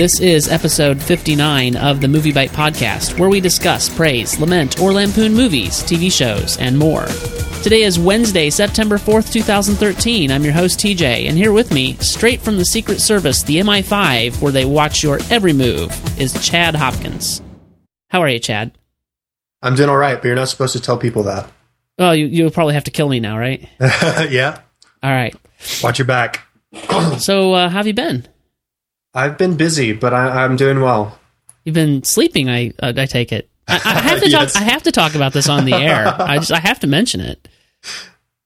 This is episode 59 of the MovieByte podcast, where we discuss, praise, lament, or lampoon movies, TV shows, and more. Today is Wednesday, September 4th, 2013. I'm your host, TJ, and here with me, straight from the Secret Service, the MI5, where they watch your every move, is Chad Hopkins. How are you, Chad? I'm doing all right, but you're not supposed to tell people that. Well, you'll probably have to kill me now, right? Yeah. All right. Watch your back. So, how have you been? I've been busy, but I'm doing well. You've been sleeping, I take it. I have to talk about this on the air. I have to mention it.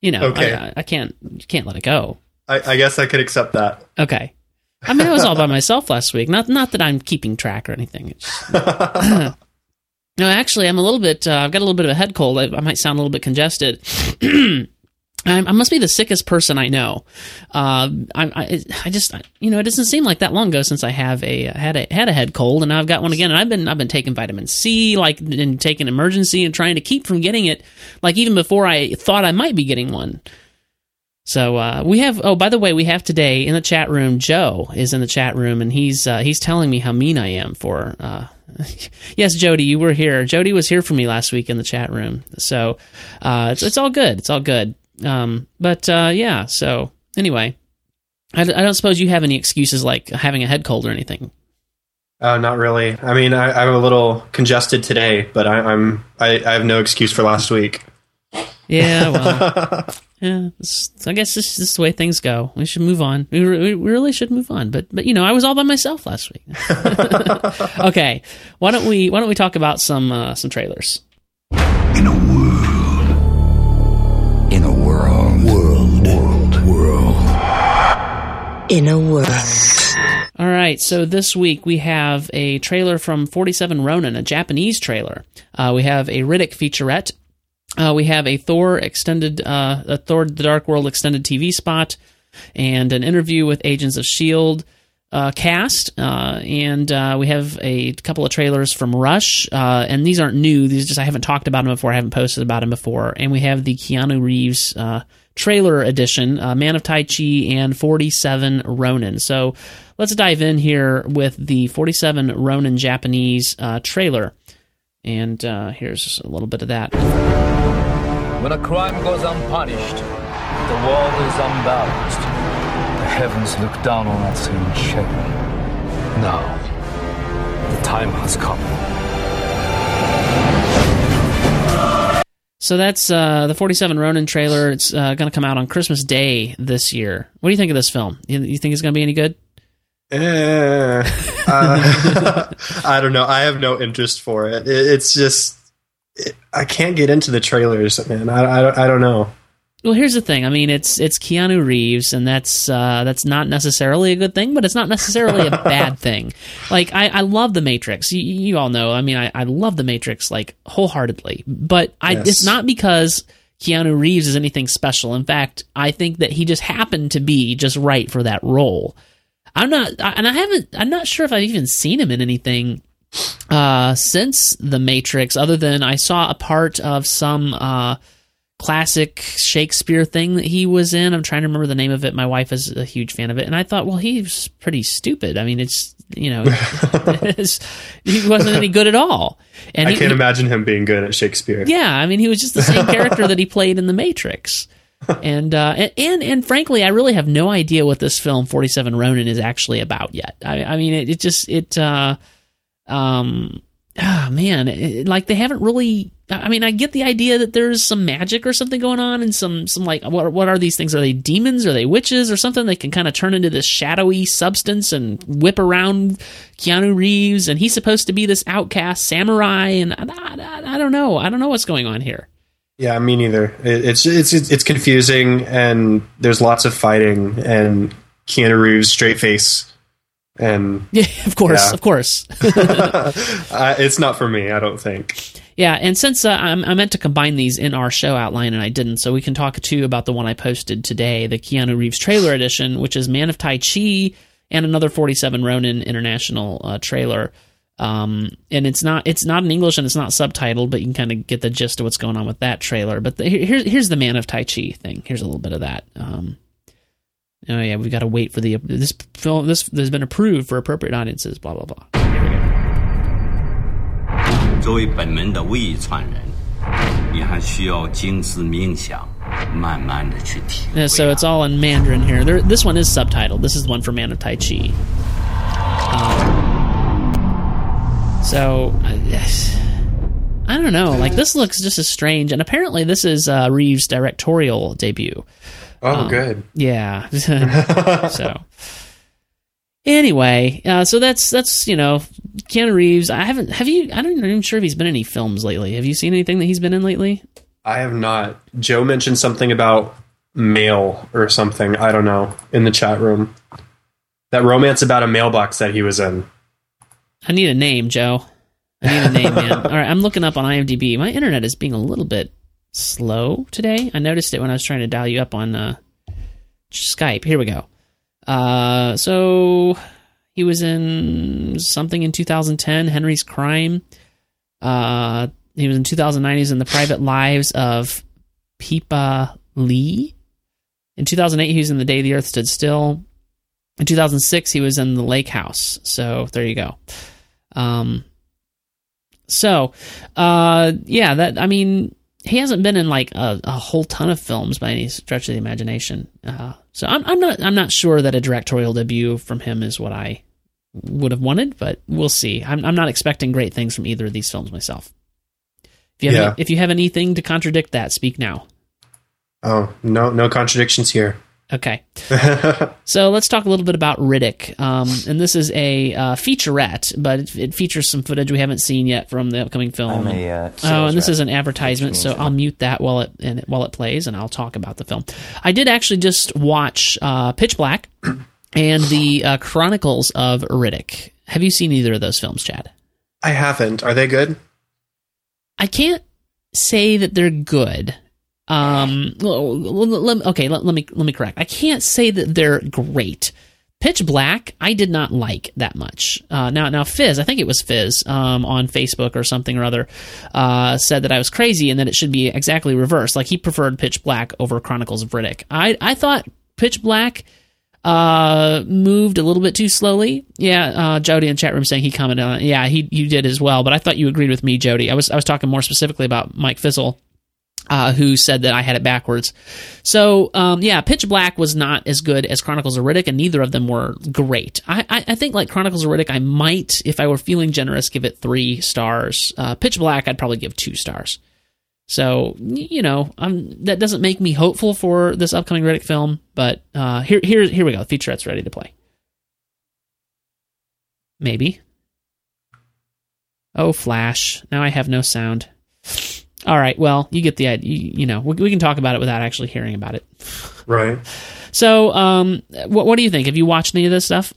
You know, okay. I can't let it go. I guess I could accept that. Okay. I mean, I was all by myself last week. Not that I'm keeping track or anything. It's just, no, actually, I'm a little bit. I've got a little bit of a head cold. I might sound a little bit congested. I must be the sickest person I know. It doesn't seem like that long ago since I had a head cold, and I've got one again. And I've been taking vitamin C, and taking emergency, and trying to keep from getting it. Like even before I thought I might be getting one. So we have. Oh, by the way, we have today in the chat room. Joe is in the chat room, and he's telling me how mean I am for. Yes, Jody, you were here. Jody was here for me last week in the chat room. So it's all good. It's all good. Yeah, so anyway, I don't suppose you have any excuses like having a head cold or anything. Not really. I mean, I'm a little congested today, but I have no excuse for last week. Yeah, well, yeah, I guess this is the way things go. We should move on. We really should move on. But I was all by myself last week. Okay, why don't we talk about some trailers? In a world. All right, so this week we have a trailer from 47 Ronin, a Japanese trailer. We have a Riddick featurette. We have a Thor: The Dark World extended TV spot, and an interview with Agents of S.H.I.E.L.D. cast, and we have a couple of trailers from Rush, and these aren't new. These just I haven't talked about them before. I haven't posted about them before. And we have the Keanu Reeves trailer edition, Man of Tai Chi, and 47 Ronin. So let's dive in here with the 47 Ronin Japanese trailer. And here's a little bit of that. When a crime goes unpunished, the world is unbalanced. The heavens look down on us in shame. Now, the time has come. So that's the 47 Ronin trailer. It's going to come out on Christmas Day this year. What do you think of this film? You think it's going to be any good? I don't know. I have no interest for it. It's just I can't get into the trailers, man. I don't know. Well, here's the thing. I mean, it's Keanu Reeves, and that's not necessarily a good thing, but it's not necessarily a bad thing. Like I love The Matrix. You all know. I mean, I love The Matrix like wholeheartedly, but it's not because Keanu Reeves is anything special. In fact, I think that he just happened to be just right for that role. I'm not sure if I've even seen him in anything since The Matrix, other than I saw a part of some classic Shakespeare thing that he was in. I'm trying to remember the name of it. My wife is a huge fan of it, and I thought, well, he's pretty stupid. I mean, he wasn't any good at all. And I can't imagine him being good at Shakespeare. Yeah, I mean, he was just the same character that he played in The Matrix. And frankly, I really have no idea what this film 47 Ronin is actually about yet. They haven't really. I mean, I get the idea that there's some magic or something going on, and some like what are these things? Are they demons? Are they witches or something? They can kind of turn into this shadowy substance and whip around Keanu Reeves, and he's supposed to be this outcast samurai. And I don't know. I don't know what's going on here. Yeah, me neither. It's confusing, and there's lots of fighting, and Keanu Reeves straight face, and yeah, of course. It's not for me, I don't think. Yeah, and since I meant to combine these in our show outline, and I didn't, so we can talk too about the one I posted today, the Keanu Reeves trailer edition, which is Man of Tai Chi and another 47 Ronin international trailer. And it's not in English, and it's not subtitled, but you can kind of get the gist of what's going on with that trailer. But here's the Man of Tai Chi thing. Here's a little bit of that. Oh yeah, we've got to wait for the this film. This has been approved for appropriate audiences. Blah blah blah. Here we go. 作为本门的威仪传人，你还需要精致冥想，慢慢的去体会。So it's all in Mandarin here. There, this one is subtitled. This is the one for Man of Tai Chi. Yes. I don't know. Like, this looks just as strange. And apparently this is Reeves' directorial debut. Oh, good. Yeah. So anyway, so that's, you know, Keanu Reeves. I'm not even sure if he's been in any films lately. Have you seen anything that he's been in lately? I have not. Joe mentioned something about mail or something. I don't know. In the chat room. That romance about a mailbox that he was in. I need a name, Joe. I need a name, man. All right, I'm looking up on IMDb. My internet is being a little bit slow today. I noticed it when I was trying to dial you up on Skype. Here we go. So he was in something in 2010, Henry's Crime. He was in 2009. He's in The Private Lives of Pippa Lee. In 2008, he was in The Day the Earth Stood Still. In 2006, he was in The Lake House. So there you go. Yeah, that, I mean, he hasn't been in like a whole ton of films by any stretch of the imagination. So I'm not sure that a directorial debut from him is what I would have wanted, but we'll see. I'm not expecting great things from either of these films myself. If you have anything to contradict that, speak now. Oh, no contradictions here. Okay. So let's talk a little bit about Riddick. And this is a featurette, but it features some footage we haven't seen yet from the upcoming film. This is an advertisement, so I'll mute that while it plays, and I'll talk about the film. I did actually just watch Pitch Black and the Chronicles of Riddick. Have you seen either of those films, Chad? I haven't. Are they good? I can't say that they're good. Let me correct. I can't say that they're great. Pitch Black, I did not like that much. Now Fizz, I think it was Fizz, on Facebook or something or other, said that I was crazy and that it should be exactly reversed. Like, he preferred Pitch Black over Chronicles of Riddick. I thought Pitch Black moved a little bit too slowly. Yeah, Jody in the chat room saying he commented on it. Yeah, you did as well, but I thought you agreed with me, Jody. I was talking more specifically about Mike Fizzle, who said that I had it backwards. So, Pitch Black was not as good as Chronicles of Riddick, and neither of them were great. I think, like Chronicles of Riddick, I might, if I were feeling generous, give it 3 stars. Pitch Black, I'd probably give 2 stars. So, you know, that doesn't make me hopeful for this upcoming Riddick film, but here we go. The featurette's ready to play. Maybe. Oh, Flash. Now I have no sound. All right, well, you get the idea. You know, we can talk about it without actually hearing about it. Right. So, what do you think? Have you watched any of this stuff?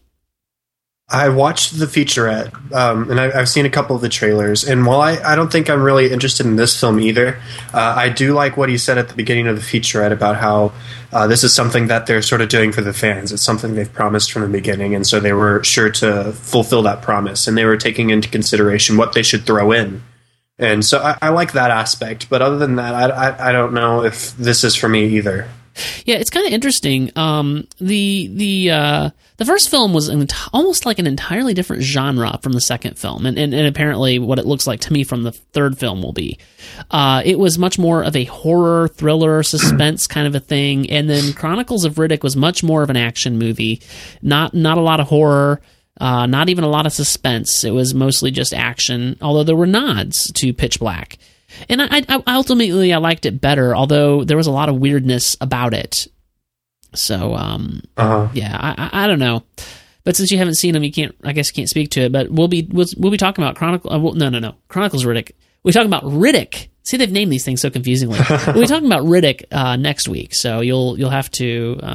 I watched the featurette, and I've seen a couple of the trailers. And while I don't think I'm really interested in this film either, I do like what he said at the beginning of the featurette about how this is something that they're sort of doing for the fans. It's something they've promised from the beginning, and so they were sure to fulfill that promise. And they were taking into consideration what they should throw in. And so I like that aspect, but other than that, I don't know if this is for me either. Yeah, it's kind of interesting. The first film was almost like an entirely different genre from the second film, and apparently what it looks like to me from the third film will be. It was much more of a horror, thriller, suspense kind of a thing, and then Chronicles of Riddick was much more of an action movie, not a lot of horror. Not even a lot of suspense. It was mostly just action, although there were nods to Pitch Black. And I ultimately liked it better, although there was a lot of weirdness about it. So, I don't know. But since you haven't seen them, I guess you can't speak to it. But we'll be talking about Chronicles of Riddick. We're talking about Riddick. See, they've named these things so confusingly. We'll be talking about Riddick next week, so you'll have to... and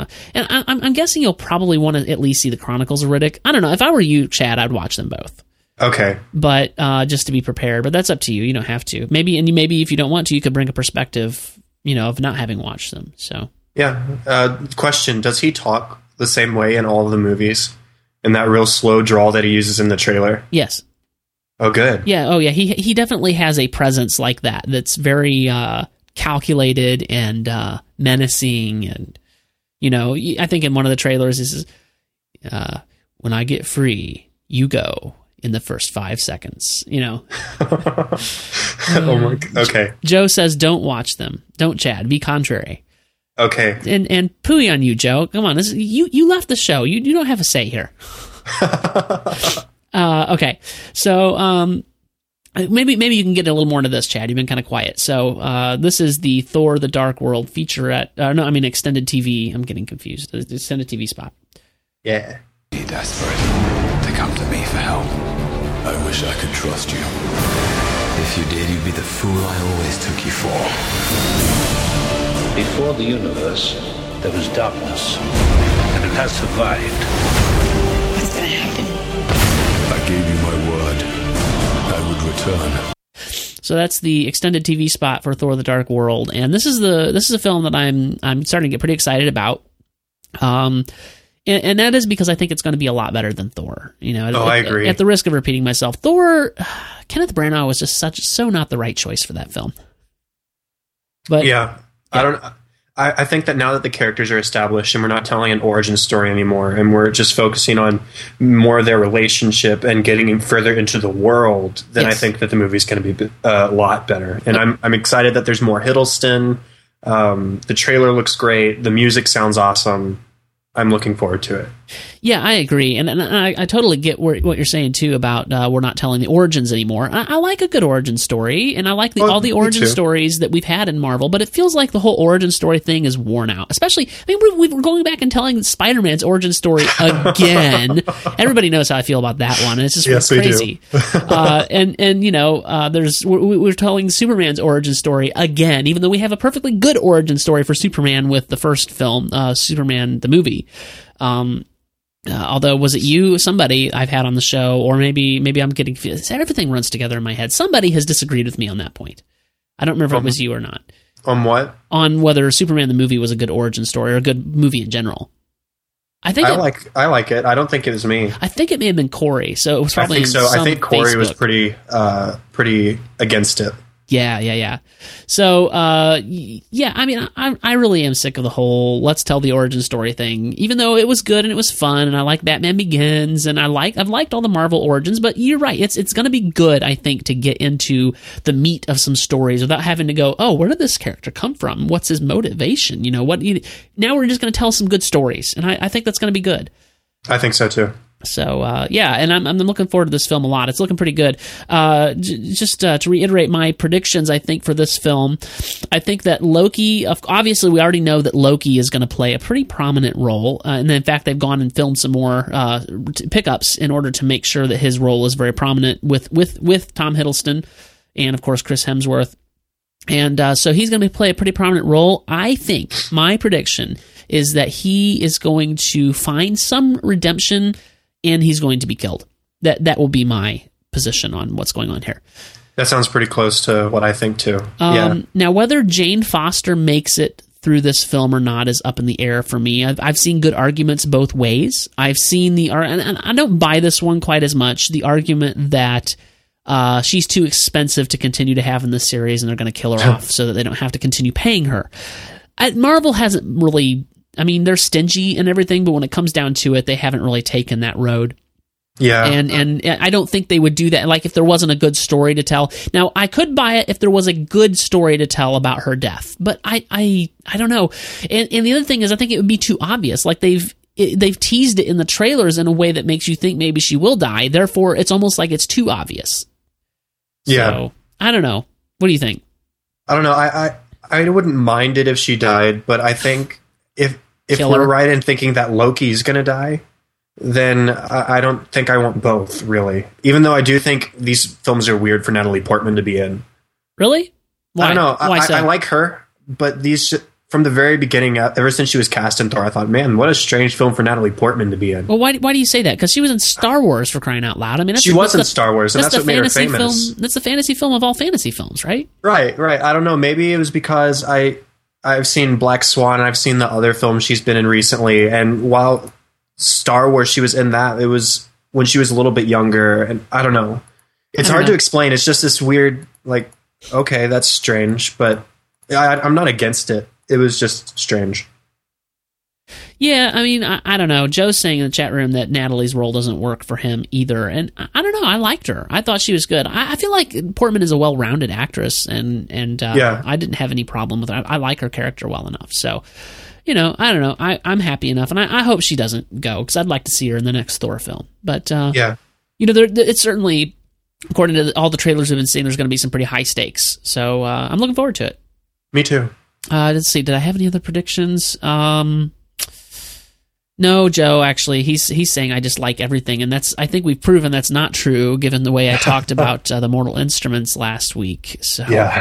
I'm guessing you'll probably want to at least see the Chronicles of Riddick. I don't know. If I were you, Chad, I'd watch them both. Okay. But just to be prepared. But that's up to you. You don't have to. Maybe if you don't want to, you could bring a perspective, you know, of not having watched them. So yeah. Question, does he talk the same way in all of the movies? In that real slow drawl that he uses in the trailer? Yes. Oh, good. Yeah. Oh, yeah. He definitely has a presence like that. That's very calculated and menacing, and You know, I think in one of the trailers is, when I get free, you go in the first 5 seconds, you know. Oh my God. Okay. Joe says, don't watch them. Don't, Chad. Be contrary. Okay. And pooey on you, Joe. Come on. This is, you left the show. You don't have a say here. Okay. So, maybe you can get a little more into this, Chad. You've been kind of quiet. So, this is the Thor: The Dark World featurette. No, I mean extended TV. I'm getting confused. The extended TV spot. Yeah. You're desperate. They come to me for help. I wish I could trust you. If you did, you'd be the fool I always took you for. Before the universe, there was darkness, and it has survived. What's gonna happen? I gave you my word. I would return. So that's the extended TV spot for Thor: The Dark World, and this is a film that I'm starting to get pretty excited about, and that is because I think it's going to be a lot better than Thor. You know, I agree. At the risk of repeating myself, Thor, Kenneth Branagh was just so not the right choice for that film. But yeah. I think that now that the characters are established and we're not telling an origin story anymore and we're just focusing on more of their relationship and getting further into the world, then yes. I think that the movie's going to be a lot better. And I'm excited that there's more Hiddleston. The trailer looks great. The music sounds awesome. I'm looking forward to it. Yeah, I agree. And I totally get what you're saying, too, about we're not telling the origins anymore. I like a good origin story, and I like all the origin stories that we've had in Marvel, but it feels like the whole origin story thing is worn out. Especially, I mean, we're going back and telling Spider-Man's origin story again. Everybody knows how I feel about that one, and it's just crazy. And you know, we're telling Superman's origin story again, even though we have a perfectly good origin story for Superman with the first film, Superman the movie. Although was it you, somebody I've had on the show, or maybe I'm getting everything runs together in my head. Somebody has disagreed with me on that point. I don't remember if it was you or not. On what? On whether Superman the movie was a good origin story or a good movie in general. I think I like it. I don't think it was me. I think it may have been Corey. So it was probably. I think so. I think Corey was pretty against it. Yeah. So, I mean, I really am sick of the whole let's tell the origin story thing, even though it was good and it was fun, and I like Batman Begins, and I've liked all the Marvel origins, but you're right, it's going to be good, I think, to get into the meat of some stories without having to go, oh, where did this character come from? What's his motivation? You know, now we're just going to tell some good stories, and I think that's going to be good. I think so, too. So, and I'm looking forward to this film a lot. It's looking pretty good. Just to reiterate my predictions, I think, for this film, I think that Loki, obviously we already know that Loki is going to play a pretty prominent role. And in fact, they've gone and filmed some more pickups in order to make sure that his role is very prominent with Tom Hiddleston and, of course, Chris Hemsworth. And so he's going to play a pretty prominent role. I think my prediction is that he is going to find some redemption and he's going to be killed. That will be my position on what's going on here. That sounds pretty close to what I think, too. Now, whether Jane Foster makes it through this film or not is up in the air for me. I've seen good arguments both ways. I've seen and I don't buy this one quite as much, the argument that she's too expensive to continue to have in this series and they're going to kill her off so that they don't have to continue paying her. Marvel hasn't really... I mean, they're stingy and everything, but when it comes down to it, they haven't really taken that road. Yeah. And I don't think they would do that, like, if there wasn't a good story to tell. Now, I could buy it if there was a good story to tell about her death, but I don't know. And the other thing is, I think it would be too obvious. Like, they've teased it in the trailers in a way that makes you think maybe she will die. Therefore, it's almost like it's too obvious. Yeah. So, I don't know. What do you think? I don't know. I wouldn't mind it if she died, but I think... If we're right in thinking that Loki's going to die, then I don't think I want both, really. Even though I do think these films are weird for Natalie Portman to be in. Really? Why? I don't know. I like her, but these from the very beginning, ever since she was cast in Thor, I thought, man, what a strange film for Natalie Portman to be in. Well, why do you say that? Because she was in Star Wars, for crying out loud. I mean, she was in Star Wars, and that's what made her famous. That's the fantasy film of all fantasy films, right? Right. I don't know. Maybe it was because I've seen Black Swan, and I've seen the other films she's been in recently, and while Star Wars, she was in that, it was when she was a little bit younger, and I don't know. It's hard to explain. It's just this weird, like, okay, that's strange, but I'm not against it. It was just strange. Yeah, I mean, I don't know. Joe's saying in the chat room that Natalie's role doesn't work for him either, and I don't know. I liked her. I thought she was good. I feel like Portman is a well-rounded actress, and yeah. I didn't have any problem with her. I like her character well enough, so... You know, I don't know. I'm happy enough, and I hope she doesn't go, because I'd like to see her in the next Thor film. But, yeah. You know, it's certainly, according to all the trailers we've been seeing, there's going to be some pretty high stakes. So I'm looking forward to it. Me too. Let's see. Did I have any other predictions? No, Joe, actually, he's saying I just like everything, and that's, I think we've proven that's not true, given the way I talked about the Mortal Instruments last week. So, yeah.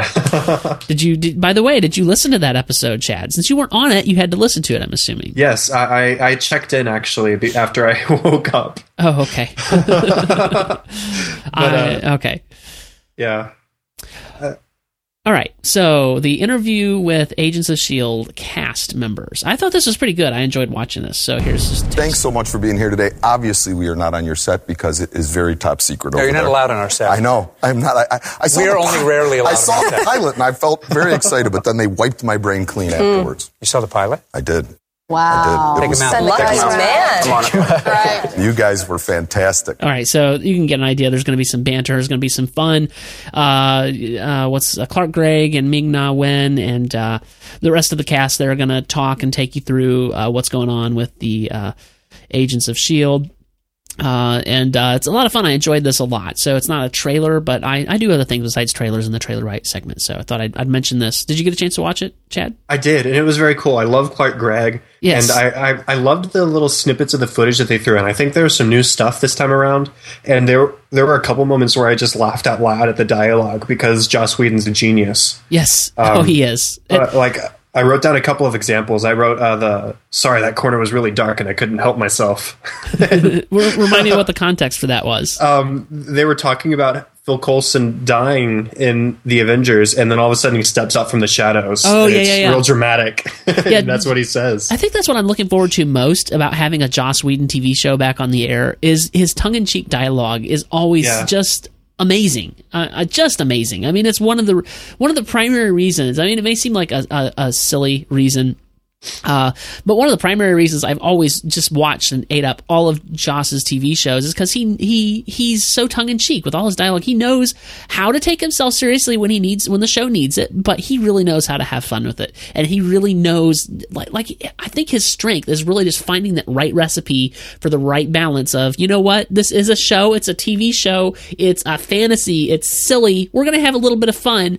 By the way, did you listen to that episode, Chad? Since you weren't on it, you had to listen to it, I'm assuming. Yes, I checked in, actually, after I woke up. Oh, okay. Okay. Yeah. All right, so the interview with Agents of S.H.I.E.L.D. cast members. I thought this was pretty good. I enjoyed watching this, so here's just a taste. Thanks so much for being here today. Obviously, we are not on your set because it is very top secret over there. No, you're not allowed on our set. I know. I'm not. I We're only rarely allowed on our set. I saw the pilot, and I felt very excited, but then they wiped my brain clean afterwards. You saw the pilot? I did. Wow. Take him out. Lucky man. You guys were fantastic. All right, so you can get an idea. There's going to be some banter. There's going to be some fun. Clark Gregg and Ming-Na Wen and the rest of the cast, they're going to talk and take you through what's going on with the Agents of S.H.I.E.L.D. And it's a lot of fun. I enjoyed this a lot. So it's not a trailer, but I do other things besides trailers in the trailer right segment. So I thought I'd mention this. Did you get a chance to watch it, Chad? I did, and it was very cool. I love Clark Gregg. Yes. And I loved the little snippets of the footage that they threw in. I think there was some new stuff this time around, and there were a couple moments where I just laughed out loud at the dialogue because Joss Whedon's a genius. Yes. Oh, he is. I wrote down a couple of examples. I wrote sorry, that corner was really dark and I couldn't help myself. Remind me what the context for that was. They were talking about Phil Coulson dying in The Avengers, and then all of a sudden he steps up from the shadows. Oh, yeah, it's real dramatic. Yeah, that's what he says. I think that's what I'm looking forward to most about having a Joss Whedon TV show back on the air, is his tongue-in-cheek dialogue is always just... amazing, just amazing. I mean, it's one of the primary reasons. I mean, it may seem like a silly reason, but one of the primary reasons I've always just watched and ate up all of Joss's TV shows is because he's so tongue in cheek with all his dialogue. He knows how to take himself seriously when the show needs it, but he really knows how to have fun with it, and he really knows like I think his strength is really just finding that right recipe for the right balance of, you know what, this is a show, it's a TV show, it's a fantasy, it's silly, we're gonna have a little bit of fun.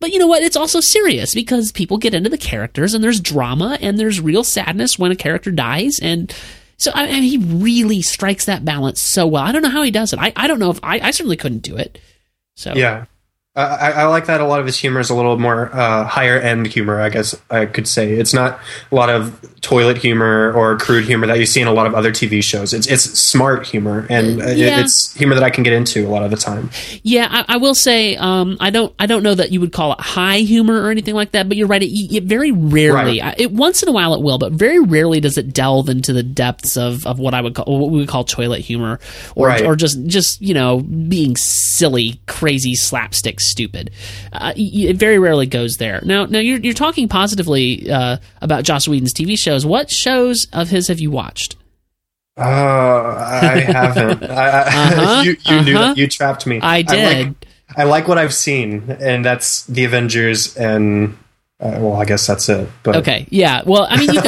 But you know what? It's also serious because people get into the characters, and there's drama and there's real sadness when a character dies. And so I mean, he really strikes that balance so well. I don't know how he does it. I don't know if I certainly couldn't do it. So yeah, I like that a lot of his humor is a little more higher end humor, I guess I could say. It's not a lot of toilet humor or crude humor that you see in a lot of other TV shows. It's smart humor, and it's humor that I can get into a lot of the time. Yeah, I will say I don't know that you would call it high humor or anything like that. But you're right; it very rarely. Right. Once in a while it will, but very rarely does it delve into the depths of what we would call toilet humor, or right. or just you know, being silly, crazy, slapstick. Stupid. It very rarely goes there. Now you're talking positively about Joss Whedon's TV shows. What shows of his have you watched? Oh, I haven't. You knew that. You trapped me. I did. I like what I've seen, and that's The Avengers and... well, I guess that's it. But. Okay, yeah. Well, I mean, there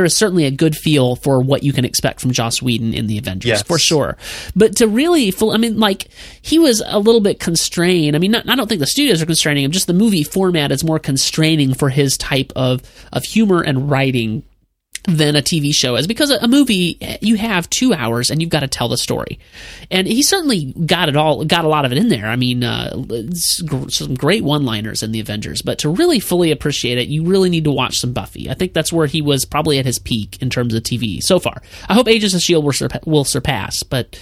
is certainly a good feel for what you can expect from Joss Whedon in The Avengers, for sure. But to really, he was a little bit constrained. I mean, I don't think the studios are constraining him, just the movie format is more constraining for his type of humor and writing than a TV show is, because a movie, you have 2 hours and you've got to tell the story, and he certainly got a lot of it in there. I mean, some great one-liners in The Avengers, but to really fully appreciate it, you really need to watch some Buffy. I think that's where he was probably at his peak in terms of TV so far. I hope Agents of S.H.I.E.L.D. will surpass, but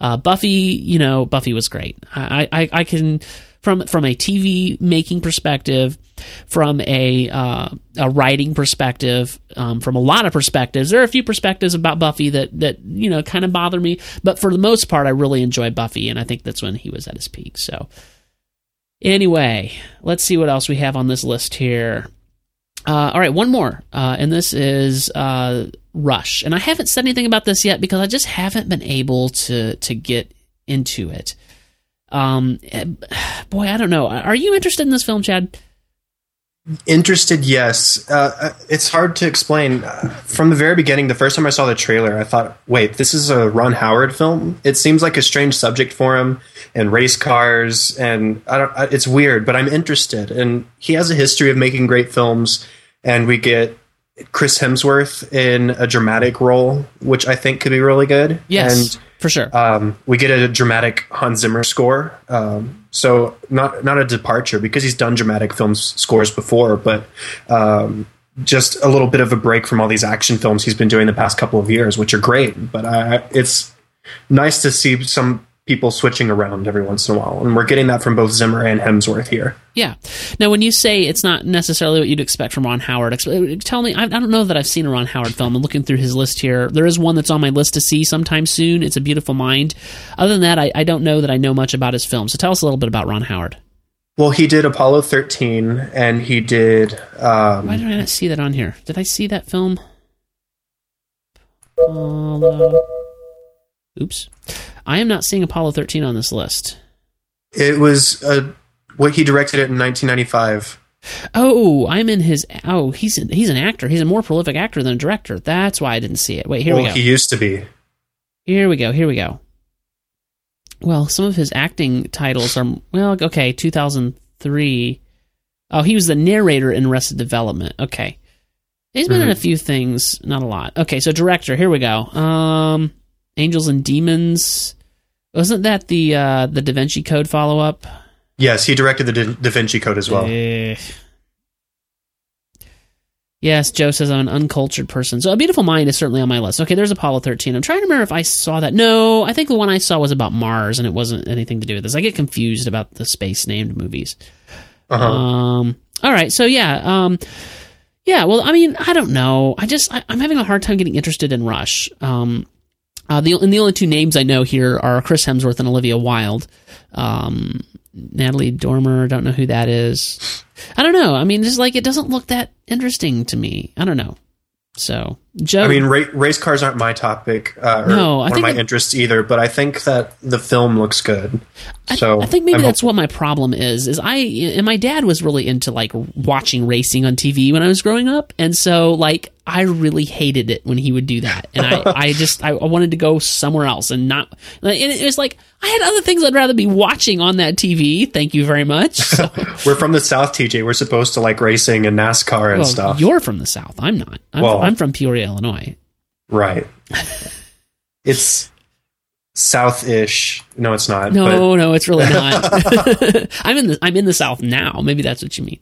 Buffy, you know, Buffy was great. I can. From a TV making perspective, from a writing perspective, from a lot of perspectives, there are a few perspectives about Buffy that you know kind of bother me, but for the most part, I really enjoy Buffy, and I think that's when he was at his peak. So, anyway, let's see what else we have on this list here. All right, one more, and this is Rush. And I haven't said anything about this yet because I just haven't been able to get into it. Boy, I don't know. Are you interested in this film, Chad? Interested, yes. It's hard to explain. From the very beginning, the first time I saw the trailer, I thought, wait, this is a Ron Howard film? It seems like a strange subject for him, and race cars, and it's weird, but I'm interested. And he has a history of making great films, and we get Chris Hemsworth in a dramatic role, which I think could be really good. Yes, and, for sure. We get a dramatic Hans Zimmer score. So not a departure because he's done dramatic film scores before, but just a little bit of a break from all these action films he's been doing the past couple of years, which are great. But it's nice to see some people switching around every once in a while. And we're getting that from both Zimmer and Hemsworth here. Yeah. Now, when you say it's not necessarily what you'd expect from Ron Howard, tell me, I don't know that I've seen a Ron Howard film. I'm looking through his list here. There is one that's on my list to see sometime soon. It's A Beautiful Mind. Other than that, I don't know that I know much about his film. So tell us a little bit about Ron Howard. Well, he did Apollo 13, and he did... why did I not see that on here? Did I see that film? Oops. I am not seeing Apollo 13 on this list. It was what he directed it in 1995. Oh, I'm in his... Oh, he's an actor. He's a more prolific actor than a director. That's why I didn't see it. Wait, here we go. He used to be. Here we go. Well, some of his acting titles are... Well, okay, 2003. Oh, he was the narrator in Arrested Development. Okay. He's been in a few things. Not a lot. Okay, so director. Here we go. Angels and Demons. Wasn't that the Da Vinci Code follow-up? Yes, he directed the Da Vinci Code as well. Yes, Joe says I'm an uncultured person. So A Beautiful Mind is certainly on my list. Okay, there's Apollo 13. I'm trying to remember if I saw that. No, I think the one I saw was about Mars, and it wasn't anything to do with this. I get confused about the space-named movies. All right, so yeah... yeah, well, I mean, I don't know. I'm having a hard time getting interested in Rush. The only two names I know here are Chris Hemsworth and Olivia Wilde. Natalie Dormer, don't know who that is. I don't know. I mean, just like it doesn't look that interesting to me. I don't know. So, Joe. I mean, race cars aren't my topic or my interests either, but I think that the film looks good. I think maybe that's what my problem is and my dad was really into like watching racing on TV when I was growing up. And so like, I really hated it when he would do that. And I wanted to go somewhere else and not, and it was like, I had other things I'd rather be watching on that TV. Thank you very much. So. We're from the South, TJ. We're supposed to like racing and NASCAR and stuff. You're from the South. I'm not. I'm from Peoria, Illinois. Right. It's South-ish. No, it's not. No, it's really not. I'm in the South now. Maybe that's what you mean.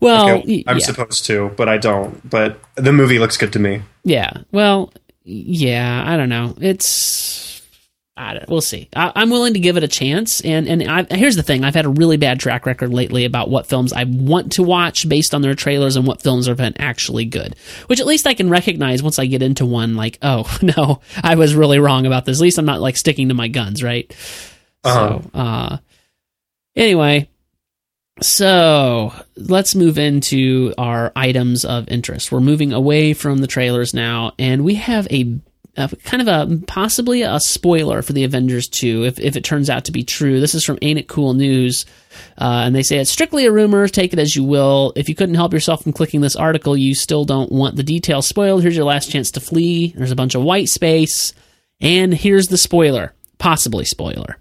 Well, okay, I'm supposed to, but I don't. But the movie looks good to me. Yeah. Well, yeah. I don't know. We'll see. I'm willing to give it a chance. And here's the thing. I've had a really bad track record lately about what films I want to watch based on their trailers and what films have been actually good, which at least I can recognize once I get into one, like, oh, no, I was really wrong about this. At least I'm not like sticking to my guns, right? So anyway... So let's move into our items of interest. We're moving away from the trailers now, and we have a kind of possibly a spoiler for The Avengers 2, if it turns out to be true. This is from Ain't It Cool News, and they say, it's strictly a rumor, take it as you will. If you couldn't help yourself from clicking this article, you still don't want the details spoiled. Here's your last chance to flee. There's a bunch of white space, and here's the spoiler, possibly spoiler.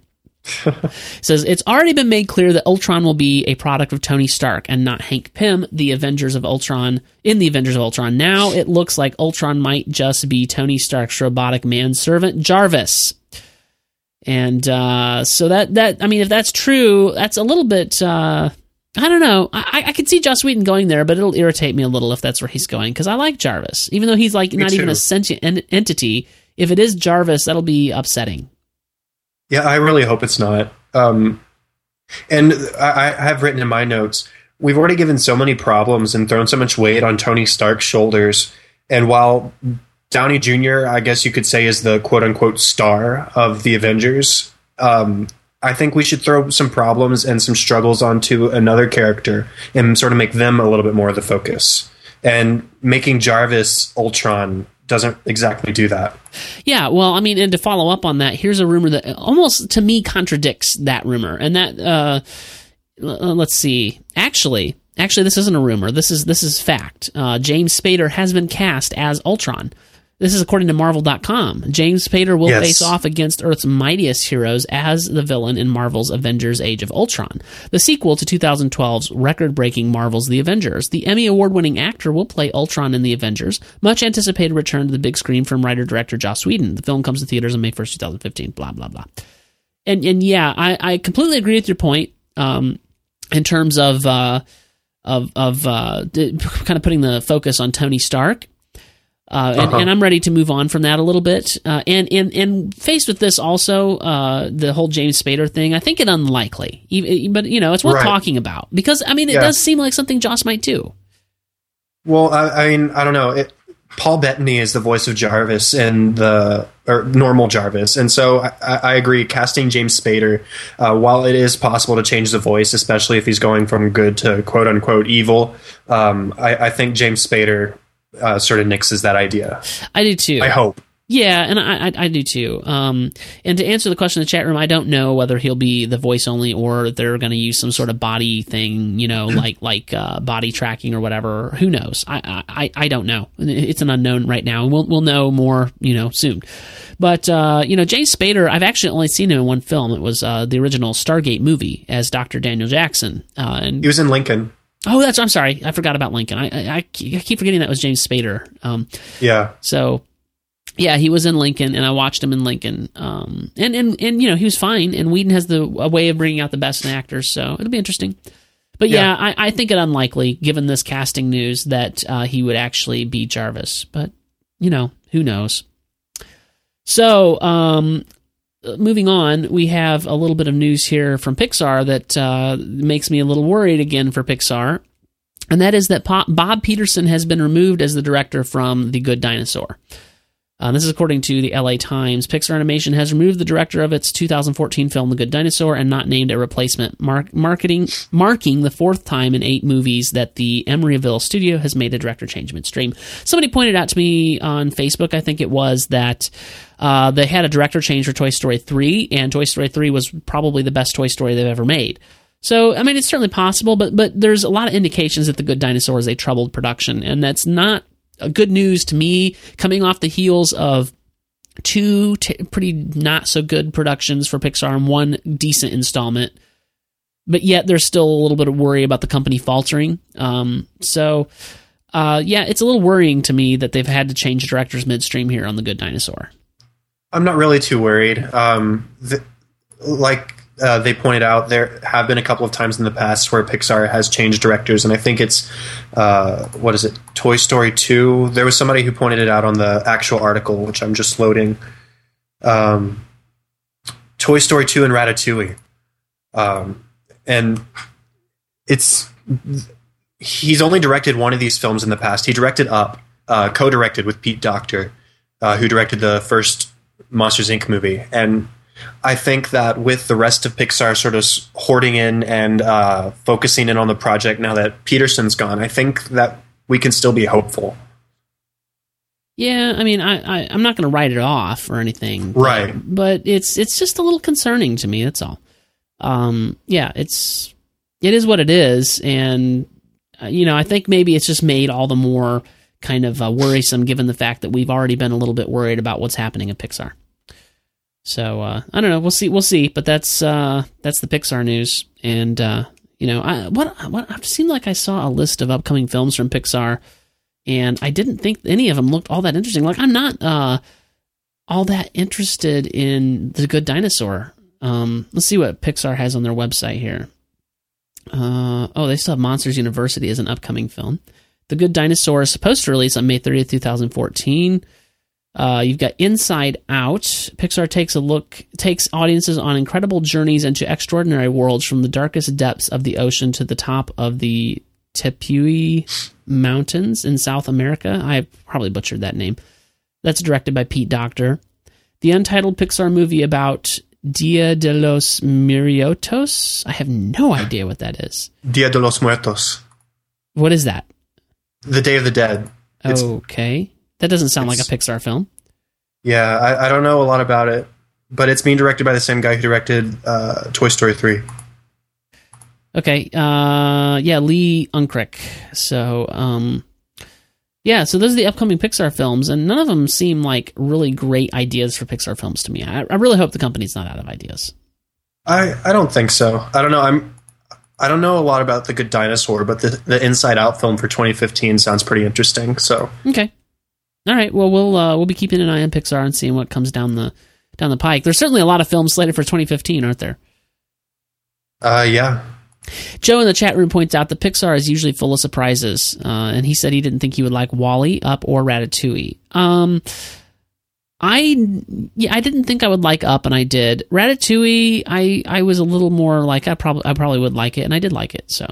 Says it's already been made clear that Ultron will be a product of Tony Stark and not Hank Pym, the Avengers of Ultron. Now it looks like Ultron might just be Tony Stark's robotic manservant, Jarvis. And so that I mean, if that's true, that's a little bit. I don't know. I could see Joss Whedon going there, but it'll irritate me a little if that's where he's going because I like Jarvis, even though he's like not even a sentient entity. If it is Jarvis, that'll be upsetting. Yeah, I really hope it's not. And I have written in my notes, we've already given so many problems and thrown so much weight on Tony Stark's shoulders. And while Downey Jr., I guess you could say, is the quote-unquote star of the Avengers, I think we should throw some problems and some struggles onto another character and sort of make them a little bit more of the focus. And making Jarvis Ultron doesn't exactly do that. Yeah, well, I mean, and to follow up on that, here's a rumor that almost, to me, contradicts that rumor. And that, let's see, actually, this isn't a rumor. This is fact. James Spader has been cast as Ultron. This is according to Marvel.com. James Spader will face off against Earth's mightiest heroes as the villain in Marvel's Avengers Age of Ultron, the sequel to 2012's record-breaking Marvel's The Avengers. The Emmy Award-winning actor will play Ultron in The Avengers, much-anticipated return to the big screen from writer-director Joss Whedon. The film comes to theaters on May 1st, 2015, blah, blah, blah. And yeah, I completely agree with your point in terms of kind of putting the focus on Tony Stark. And I'm ready to move on from that a little bit. And faced with this also, the whole James Spader thing, I think it unlikely. But, you know, it's worth talking about. Because, I mean, it does seem like something Joss might do. Well, I mean, I don't know. Paul Bettany is the voice of Jarvis or normal Jarvis. And so I agree, casting James Spader, while it is possible to change the voice, especially if he's going from good to quote-unquote evil, I think James Spader... sort of nixes that idea. I do too. I hope. Yeah, and I do too. And to answer the question in the chat room, I don't know whether he'll be the voice only or they're going to use some sort of body thing, you know, like body tracking or whatever. Who knows? I don't know. It's an unknown right now, and we'll know more, you know, soon. But you know, James Spader, I've actually only seen him in one film. It was the original Stargate movie as Dr. Daniel Jackson. And he was in Lincoln. Oh, I'm sorry. I forgot about Lincoln. I keep forgetting that was James Spader. Yeah. So, yeah, he was in Lincoln, and I watched him in Lincoln. And you know, he was fine, and Whedon has a way of bringing out the best in actors, so it'll be interesting. But, yeah, I think it unlikely, given this casting news, that he would actually be Jarvis. But, you know, who knows? So, moving on, we have a little bit of news here from Pixar that makes me a little worried again for Pixar, and that is that Bob Peterson has been removed as the director from The Good Dinosaur. This is according to the LA Times. Pixar Animation has removed the director of its 2014 film The Good Dinosaur and not named a replacement, marking the fourth time in 8 movies that the Emeryville studio has made a director change midstream. Somebody pointed out to me on Facebook, I think it was, that they had a director change for Toy Story 3, and Toy Story 3 was probably the best Toy Story they've ever made. So, I mean, it's certainly possible, but there's a lot of indications that The Good Dinosaur is a troubled production, and that's not good news to me, coming off the heels of two pretty not-so-good productions for Pixar and one decent installment. But yet there's still a little bit of worry about the company faltering. Yeah, it's a little worrying to me that they've had to change directors midstream here on The Good Dinosaur. I'm not really too worried. They pointed out, there have been a couple of times in the past where Pixar has changed directors, and I think it's, Toy Story 2? There was somebody who pointed it out on the actual article, which I'm just loading. Toy Story 2 and Ratatouille. And he's only directed one of these films in the past. He directed Up, co-directed with Pete Docter, who directed the first Monsters, Inc. movie, and I think that with the rest of Pixar sort of hoarding in and focusing in on the project now that Peterson's gone, I think that we can still be hopeful. Yeah, I mean, I'm not going to write it off or anything. Right. But it's just a little concerning to me, that's all. Yeah, it is what it is. And, you know, I think maybe it's just made all the more kind of worrisome given the fact that we've already been a little bit worried about what's happening at Pixar. So, I don't know. We'll see. But that's the Pixar news. And, you know, it seemed like I saw a list of upcoming films from Pixar, and I didn't think any of them looked all that interesting. Like, I'm not all that interested in The Good Dinosaur. Let's see what Pixar has on their website here. They still have Monsters University as an upcoming film. The Good Dinosaur is supposed to release on May 30th, 2014. You've got Inside Out. Pixar takes audiences on incredible journeys into extraordinary worlds, from the darkest depths of the ocean to the top of the Tepuy Mountains in South America. I probably butchered that name. That's directed by Pete Docter. The untitled Pixar movie about Dia de los Muertos. I have no idea what that is. Dia de los Muertos. What is that? The Day of the Dead. Okay. That doesn't sound like a Pixar film. Yeah, I don't know a lot about it, but it's being directed by the same guy who directed Toy Story 3. Okay. Yeah, Lee Unkrich. So, yeah, so those are the upcoming Pixar films, and none of them seem like really great ideas for Pixar films to me. I really hope the company's not out of ideas. I don't think so. I don't know. I don't know a lot about The Good Dinosaur, but the Inside Out film for 2015 sounds pretty interesting. So okay, all right. Well, we'll be keeping an eye on Pixar and seeing what comes down the pike. There's certainly a lot of films slated for 2015, aren't there? Yeah. Joe in the chat room points out that Pixar is usually full of surprises, and he said he didn't think he would like WALL-E, Up, or Ratatouille. I didn't think I would like Up, and I did. Ratatouille, I was a little more like, I probably would like it, and I did like it. So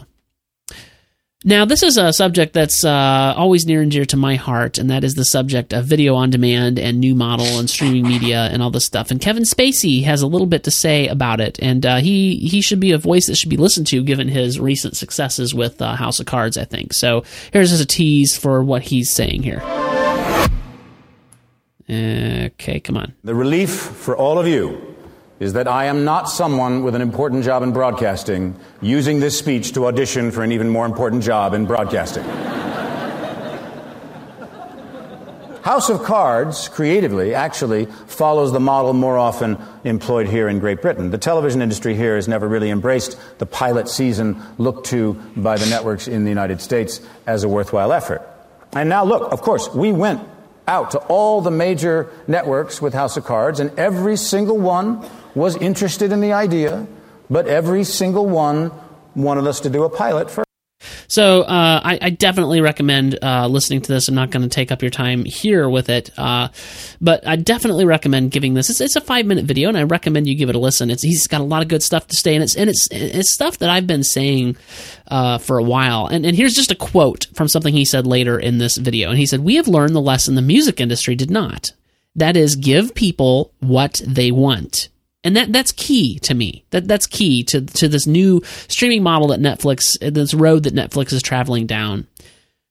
now this is a subject that's always near and dear to my heart, and that is the subject of video on demand and new model and streaming media and all this stuff. And Kevin Spacey has a little bit to say about it, and he should be a voice that should be listened to given his recent successes with House of Cards, I think. So here's just a tease for what he's saying here. Okay, come on. The relief for all of you is that I am not someone with an important job in broadcasting using this speech to audition for an even more important job in broadcasting. House of Cards, creatively, actually follows the model more often employed here in Great Britain. The television industry here has never really embraced the pilot season looked to by the networks in the United States as a worthwhile effort. And now look, of course, we went out to all the major networks with House of Cards, and every single one was interested in the idea, but every single one wanted us to do a pilot first. So I definitely recommend listening to this. I'm not going to take up your time here with it, but I definitely recommend giving this. It's a 5-minute video, and I recommend you give it a listen. He's got a lot of good stuff to say, and it's stuff that I've been saying for a while. And here's just a quote from something he said later in this video. And he said, "We have learned the lesson the music industry did not. That is, give people what they want." And that's key to me. That's key to this new streaming model that Netflix, this road that Netflix is traveling down.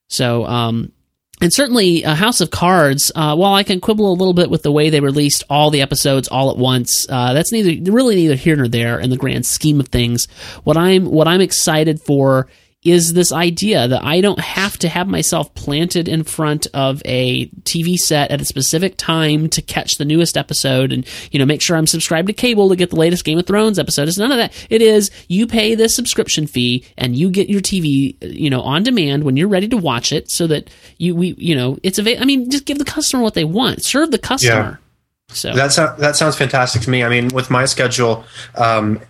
So, and certainly House of Cards, while I can quibble a little bit with the way they released all the episodes all at once, that's neither here nor there in the grand scheme of things. What I'm excited for is this idea that I don't have to have myself planted in front of a TV set at a specific time to catch the newest episode and, make sure I'm subscribed to cable to get the latest Game of Thrones episode. It's none of that. It is, you pay this subscription fee and you get your TV, on demand when you're ready to watch it so that it's available. I mean, just give the customer what they want. Serve the customer. Yeah. So that sounds fantastic to me. I mean, with my schedule, I'm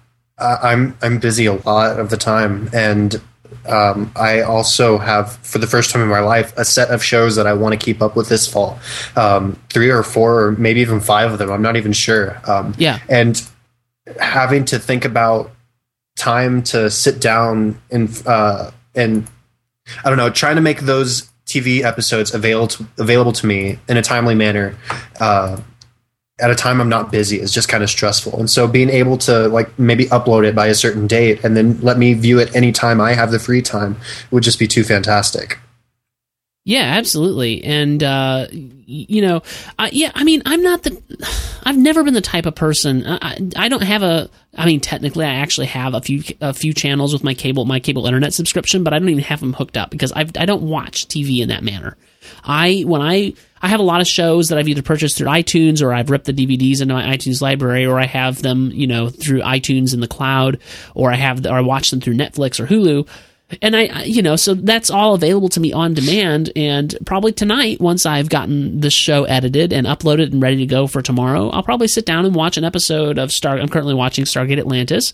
busy a lot of the time, and I also have, for the first time in my life, a set of shows that I want to keep up with this fall. 3 or 4 or maybe even 5 of them. I'm not even sure. Yeah. And having to think about time to sit down and I don't know, trying to make those TV episodes available to me in a timely manner at a time I'm not busy is just kind of stressful. And so being able to maybe upload it by a certain date and then let me view it anytime I have the free time would just be too fantastic. Yeah, absolutely. And, I've never been the type of person, I don't have technically I actually have a few channels with my cable internet subscription, but I don't even have them hooked up because I don't watch TV in that manner. I have a lot of shows that I've either purchased through iTunes or I've ripped the DVDs into my iTunes library, or I have them, through iTunes in the cloud, or I watch them through Netflix or Hulu. And so that's all available to me on demand. And probably tonight, once I've gotten this show edited and uploaded and ready to go for tomorrow, I'll probably sit down and watch an episode of I'm currently watching Stargate Atlantis,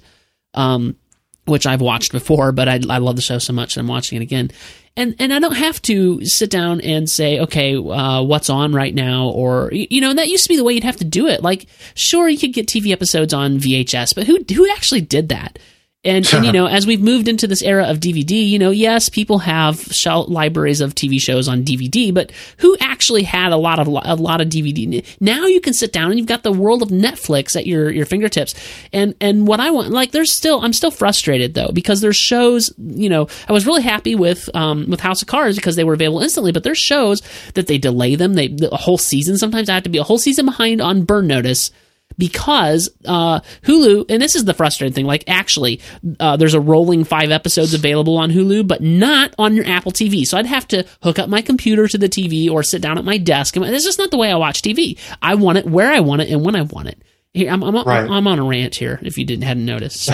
which I've watched before, but I love the show so much that I'm watching it again. And I don't have to sit down and say, okay, what's on right now? Or, that used to be the way you'd have to do it. Sure, you could get TV episodes on VHS, but who actually did that? And, you know, as we've moved into this era of DVD, you know, yes, people have libraries of TV shows on DVD, but who actually had a lot of DVD? Now you can sit down and you've got the world of Netflix at your fingertips. And what I want, like, I'm still frustrated though, because there's shows, you know, I was really happy with House of Cards because they were available instantly, but there's shows that they delay them. A whole season. Sometimes I have to be a whole season behind on Burn Notice. Because Hulu, and this is the frustrating thing, like actually there's a rolling 5 episodes available on Hulu, but not on your Apple TV. So I'd have to hook up my computer to the TV or sit down at my desk. And it's just not the way I watch TV. I want it where I want it and when I want it. I'm on a rant here, if you hadn't noticed. So.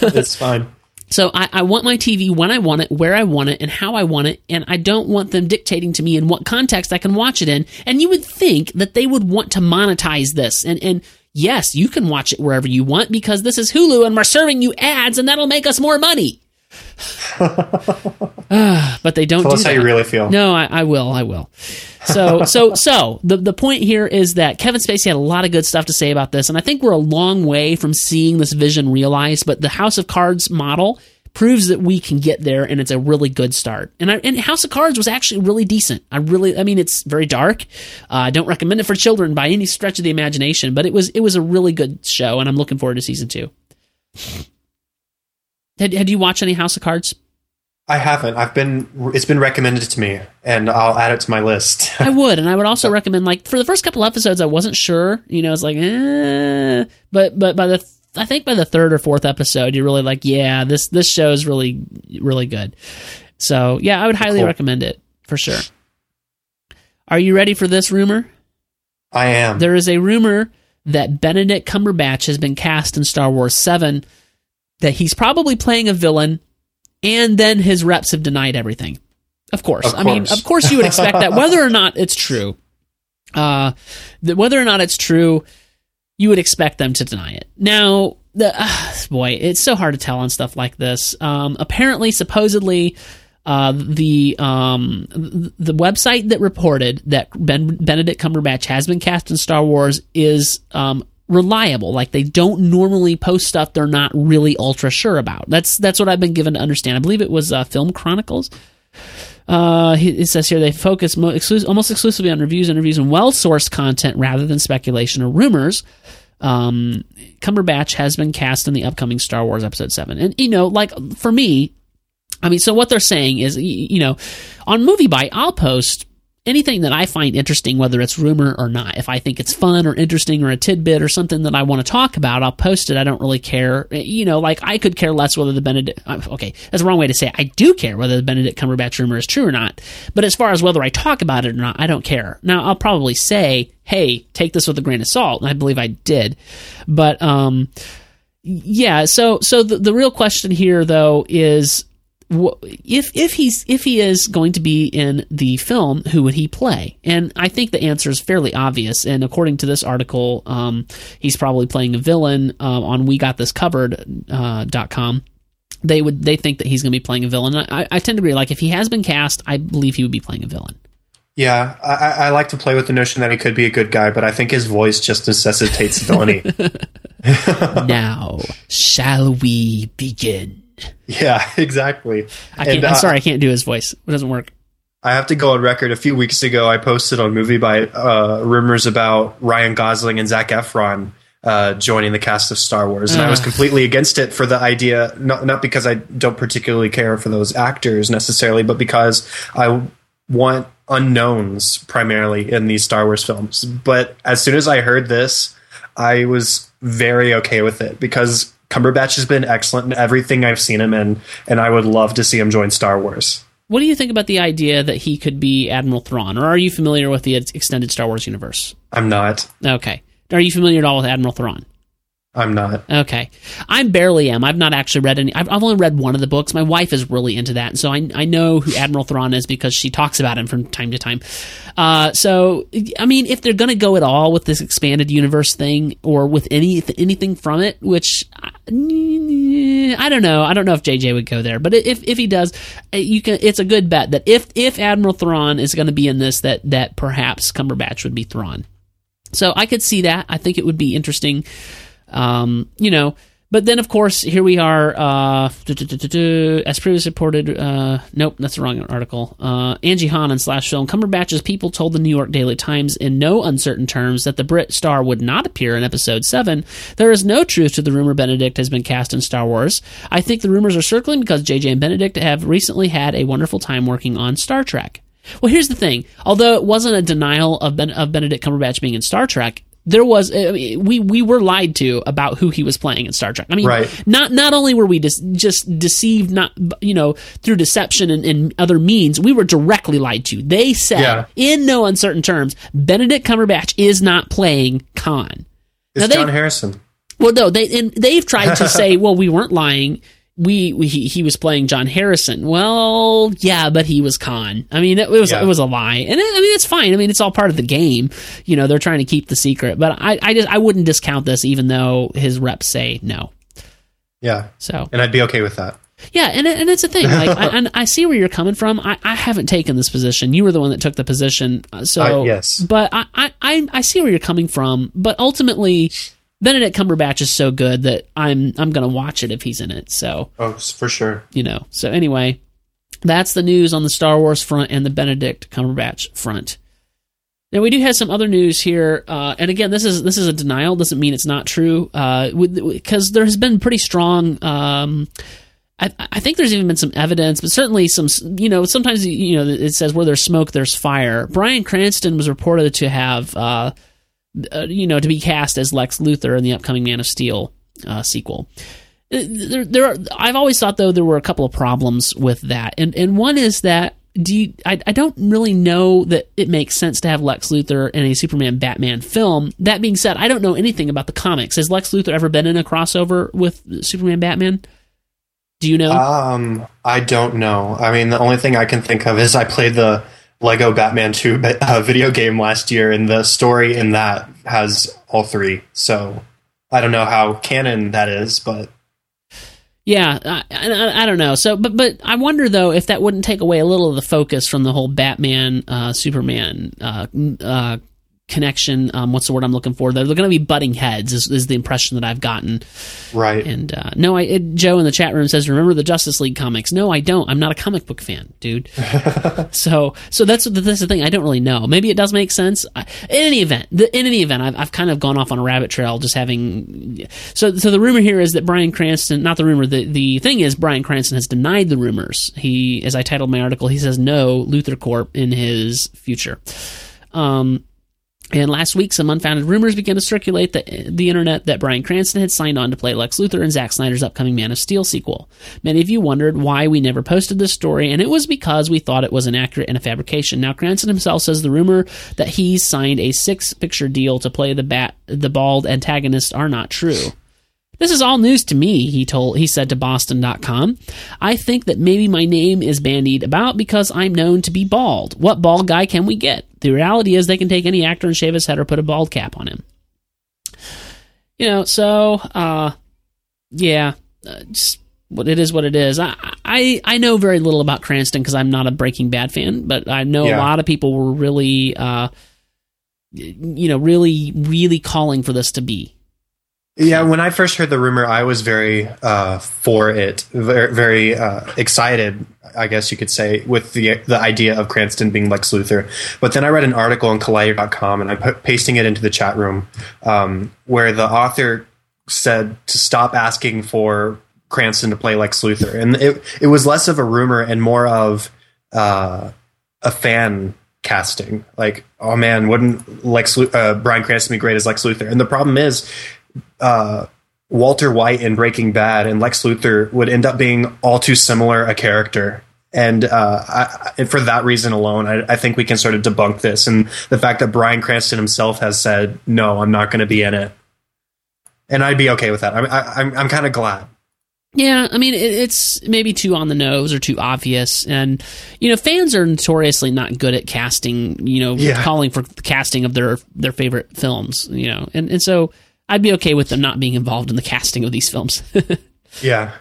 That's fine. So I want my TV when I want it, where I want it, and how I want it, and I don't want them dictating to me in what context I can watch it in. And you would think that they would want to monetize this. And yes, you can watch it wherever you want because this is Hulu and we're serving you ads and that'll make us more money. But they don't do that. Tell us how you really feel. No, I will. So the point here is that Kevin Spacey had a lot of good stuff to say about this, and I think we're a long way from seeing this vision realized, but the House of Cards model proves that we can get there, and it's a really good start. And House of Cards was actually really decent. It's very dark. I don't recommend it for children by any stretch of the imagination, but it was a really good show, and I'm looking forward to season 2. Had you watched any House of Cards? I haven't. It's been recommended to me, and I'll add it to my list. I would, and I would also recommend, like, for the first couple episodes, I wasn't sure. You know, it's like, but by the I think by the third or fourth episode, you're really like, yeah, this show is really, really good. So, yeah, I would highly recommend it for sure. Are you ready for this rumor? I am. There is a rumor that Benedict Cumberbatch has been cast in Star Wars 7, that he's probably playing a villain, and then his reps have denied everything. Of course. I mean, of course you would expect that. Whether or not it's true, you would expect them to deny it. Now, it's so hard to tell on stuff like this. The website that reported that Benedict Cumberbatch has been cast in Star Wars is reliable. Like, they don't normally post stuff they're not really ultra sure about. That's what I've been given to understand. I believe it was Film Chronicles. It says here they focus almost exclusively on interviews, and well-sourced content rather than speculation or rumors. Cumberbatch has been cast in the upcoming Star Wars Episode 7. And, you know, like, for me, I mean, so what they're saying is, you know, on MovieByte, I'll post anything that I find interesting, whether it's rumor or not. If I think it's fun or interesting or a tidbit or something that I want to talk about, I'll post it. I don't really care. You know, like, I could care less whether the Benedict... Okay, that's the wrong way to say it. I do care whether the Benedict Cumberbatch rumor is true or not. But as far as whether I talk about it or not, I don't care. Now, I'll probably say, hey, take this with a grain of salt. And I believe I did. But, yeah, so the real question here, though, is... If he is going to be in the film, who would he play? And I think the answer is fairly obvious. And according to this article, he's probably playing a villain on WeGotThisCovered.com. They think that he's going to be playing a villain. I tend to agree. Like, if he has been cast, I believe he would be playing a villain. Yeah, I like to play with the notion that he could be a good guy, but I think his voice just necessitates villainy. Now, shall we begin? Yeah, exactly. I can't do his voice. It doesn't work. I have to go on record. A few weeks ago, I posted on MovieByte rumors about Ryan Gosling and Zac Efron joining the cast of Star Wars, and I was completely against it for the idea, not because I don't particularly care for those actors necessarily, but because I want unknowns primarily in these Star Wars films. But as soon as I heard this, I was very okay with it, because Cumberbatch has been excellent in everything I've seen him in, and I would love to see him join Star Wars. What do you think about the idea that he could be Admiral Thrawn, or are you familiar with the extended Star Wars universe? I'm not. Okay. Are you familiar at all with Admiral Thrawn? I'm not. Okay. I barely am. I've not actually read any. I've only read one of the books. My wife is really into that, and so I know who Admiral Thrawn is because she talks about him from time to time. So, I mean, if they're going to go at all with this expanded universe thing or with anything from it, which I don't know. I don't know if JJ would go there, but if he does, it's a good bet that if Admiral Thrawn is going to be in this, that perhaps Cumberbatch would be Thrawn. So I could see that. I think it would be interesting. You know, But then, of course, here we are, as previously reported, nope, that's the wrong article. Angie Hannan /film, Cumberbatch's people told the New York Daily Times in no uncertain terms that the Brit star would not appear in episode 7. There is no truth to the rumor Benedict has been cast in Star Wars. I think the rumors are circling because JJ and Benedict have recently had a wonderful time working on Star Trek. Well, here's the thing. Although it wasn't a denial of Benedict Cumberbatch being in Star Trek, there was, I mean, we were lied to about who he was playing in Star Trek. I mean, right. not only were we just deceived, not, you know, through deception and other means, we were directly lied to. They said, in no uncertain terms, Benedict Cumberbatch is not playing Khan. It's John Harrison. Well, no, they've tried to say, well, we weren't lying. He was playing John Harrison. Well, yeah, but he was Khan. I mean, it was a lie, and it's fine. I mean, it's all part of the game. You know, they're trying to keep the secret. But I wouldn't discount this, even though his reps say no. Yeah. So, and I'd be okay with that. Yeah, and it's a thing. Like, I see where you're coming from. I haven't taken this position. You were the one that took the position. So yes, but I see where you're coming from. But ultimately, Benedict Cumberbatch is so good that I'm going to watch it if he's in it. So, oh, for sure. You know. So anyway, that's the news on the Star Wars front and the Benedict Cumberbatch front. Now we do have some other news here, and again, this is a denial. Doesn't mean it's not true, because there has been pretty strong. I think there's even been some evidence, but certainly some, you know, sometimes, you know, it says where there's smoke, there's fire. Bryan Cranston was reported to have. You know, to be cast as Lex Luthor in the upcoming Man of Steel sequel. I've always thought, though, there were a couple of problems with that, and one is that I don't really know that it makes sense to have Lex Luthor in a Superman-Batman film. That being said, I don't know anything about the comics. Has Lex Luthor ever been in a crossover with Superman-Batman? Do you know? I don't know. I mean, the only thing I can think of is I played the Lego Batman 2 video game last year, and the story in that has all three. So I don't know how canon that is, but yeah, I don't know. So, but I wonder though if that wouldn't take away a little of the focus from the whole Batman Superman connection. What's the word I'm looking for? They're going to be butting heads is the impression that I've gotten. Right. And Joe in the chat room says, remember the Justice League comics? No, I don't. I'm not a comic book fan, dude. so that's the thing. I don't really know. Maybe it does make sense. In any event, I've kind of gone off on a rabbit trail just having. So the rumor here is that Bryan Cranston, not the rumor, the thing is Bryan Cranston has denied the rumors. He, as I titled my article, he says no Luthor Corp in his future. And last week, some unfounded rumors began to circulate the internet that Bryan Cranston had signed on to play Lex Luthor in Zack Snyder's upcoming Man of Steel sequel. Many of you wondered why we never posted this story, and it was because we thought it was inaccurate and a fabrication. Now, Cranston himself says the rumor that he signed a 6-picture deal to play the bald antagonist are not true. This is all news to me, he said to Boston.com. I think that maybe my name is bandied about because I'm known to be bald. What bald guy can we get? The reality is they can take any actor and shave his head or put a bald cap on him. You know, so, just it is what it is. I know very little about Cranston because I'm not a Breaking Bad fan, but I know a lot of people were really, really, really calling for this to be. Yeah, when I first heard the rumor, I was very for it, very, very excited, I guess you could say, with the idea of Cranston being Lex Luthor. But then I read an article on Collider.com, and I'm pasting it into the chat room, where the author said to stop asking for Cranston to play Lex Luthor. And it was less of a rumor and more of a fan casting. Like, oh man, wouldn't Bryan Cranston be great as Lex Luthor? And the problem is, Walter White in Breaking Bad and Lex Luthor would end up being all too similar a character. And for that reason alone, I think we can sort of debunk this. And the fact that Bryan Cranston himself has said, no, I'm not going to be in it. And I'd be okay with that. I'm kind of glad. Yeah, I mean, it's maybe too on the nose or too obvious. And, you know, fans are notoriously not good at casting, you know, calling for the casting of their favorite films, you know. And so I'd be okay with them not being involved in the casting of these films. Yeah.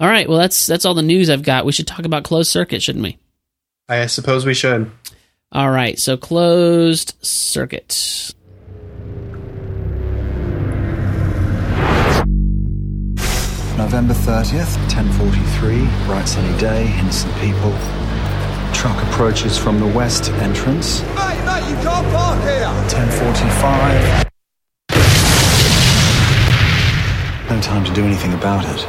All right. Well, that's all the news I've got. We should talk about Closed Circuit, shouldn't we? I suppose we should. All right. So Closed Circuit. November 30th, 10:43, bright sunny day, innocent people. Truck approaches from the west entrance. Mate, you can't park here! 10:45. No time to do anything about it.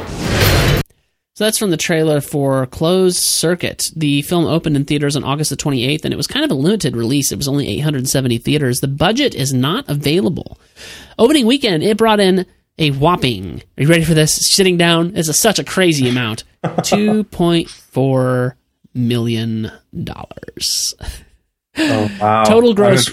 So that's from the trailer for Closed Circuit. The film opened in theaters on August the 28th, and it was kind of a limited release. It was only 870 theaters. The budget is not available. Opening weekend, it brought in a whopping, are you ready for this? Sitting down is such a crazy amount. $2.4 million. Oh, wow. Total gross,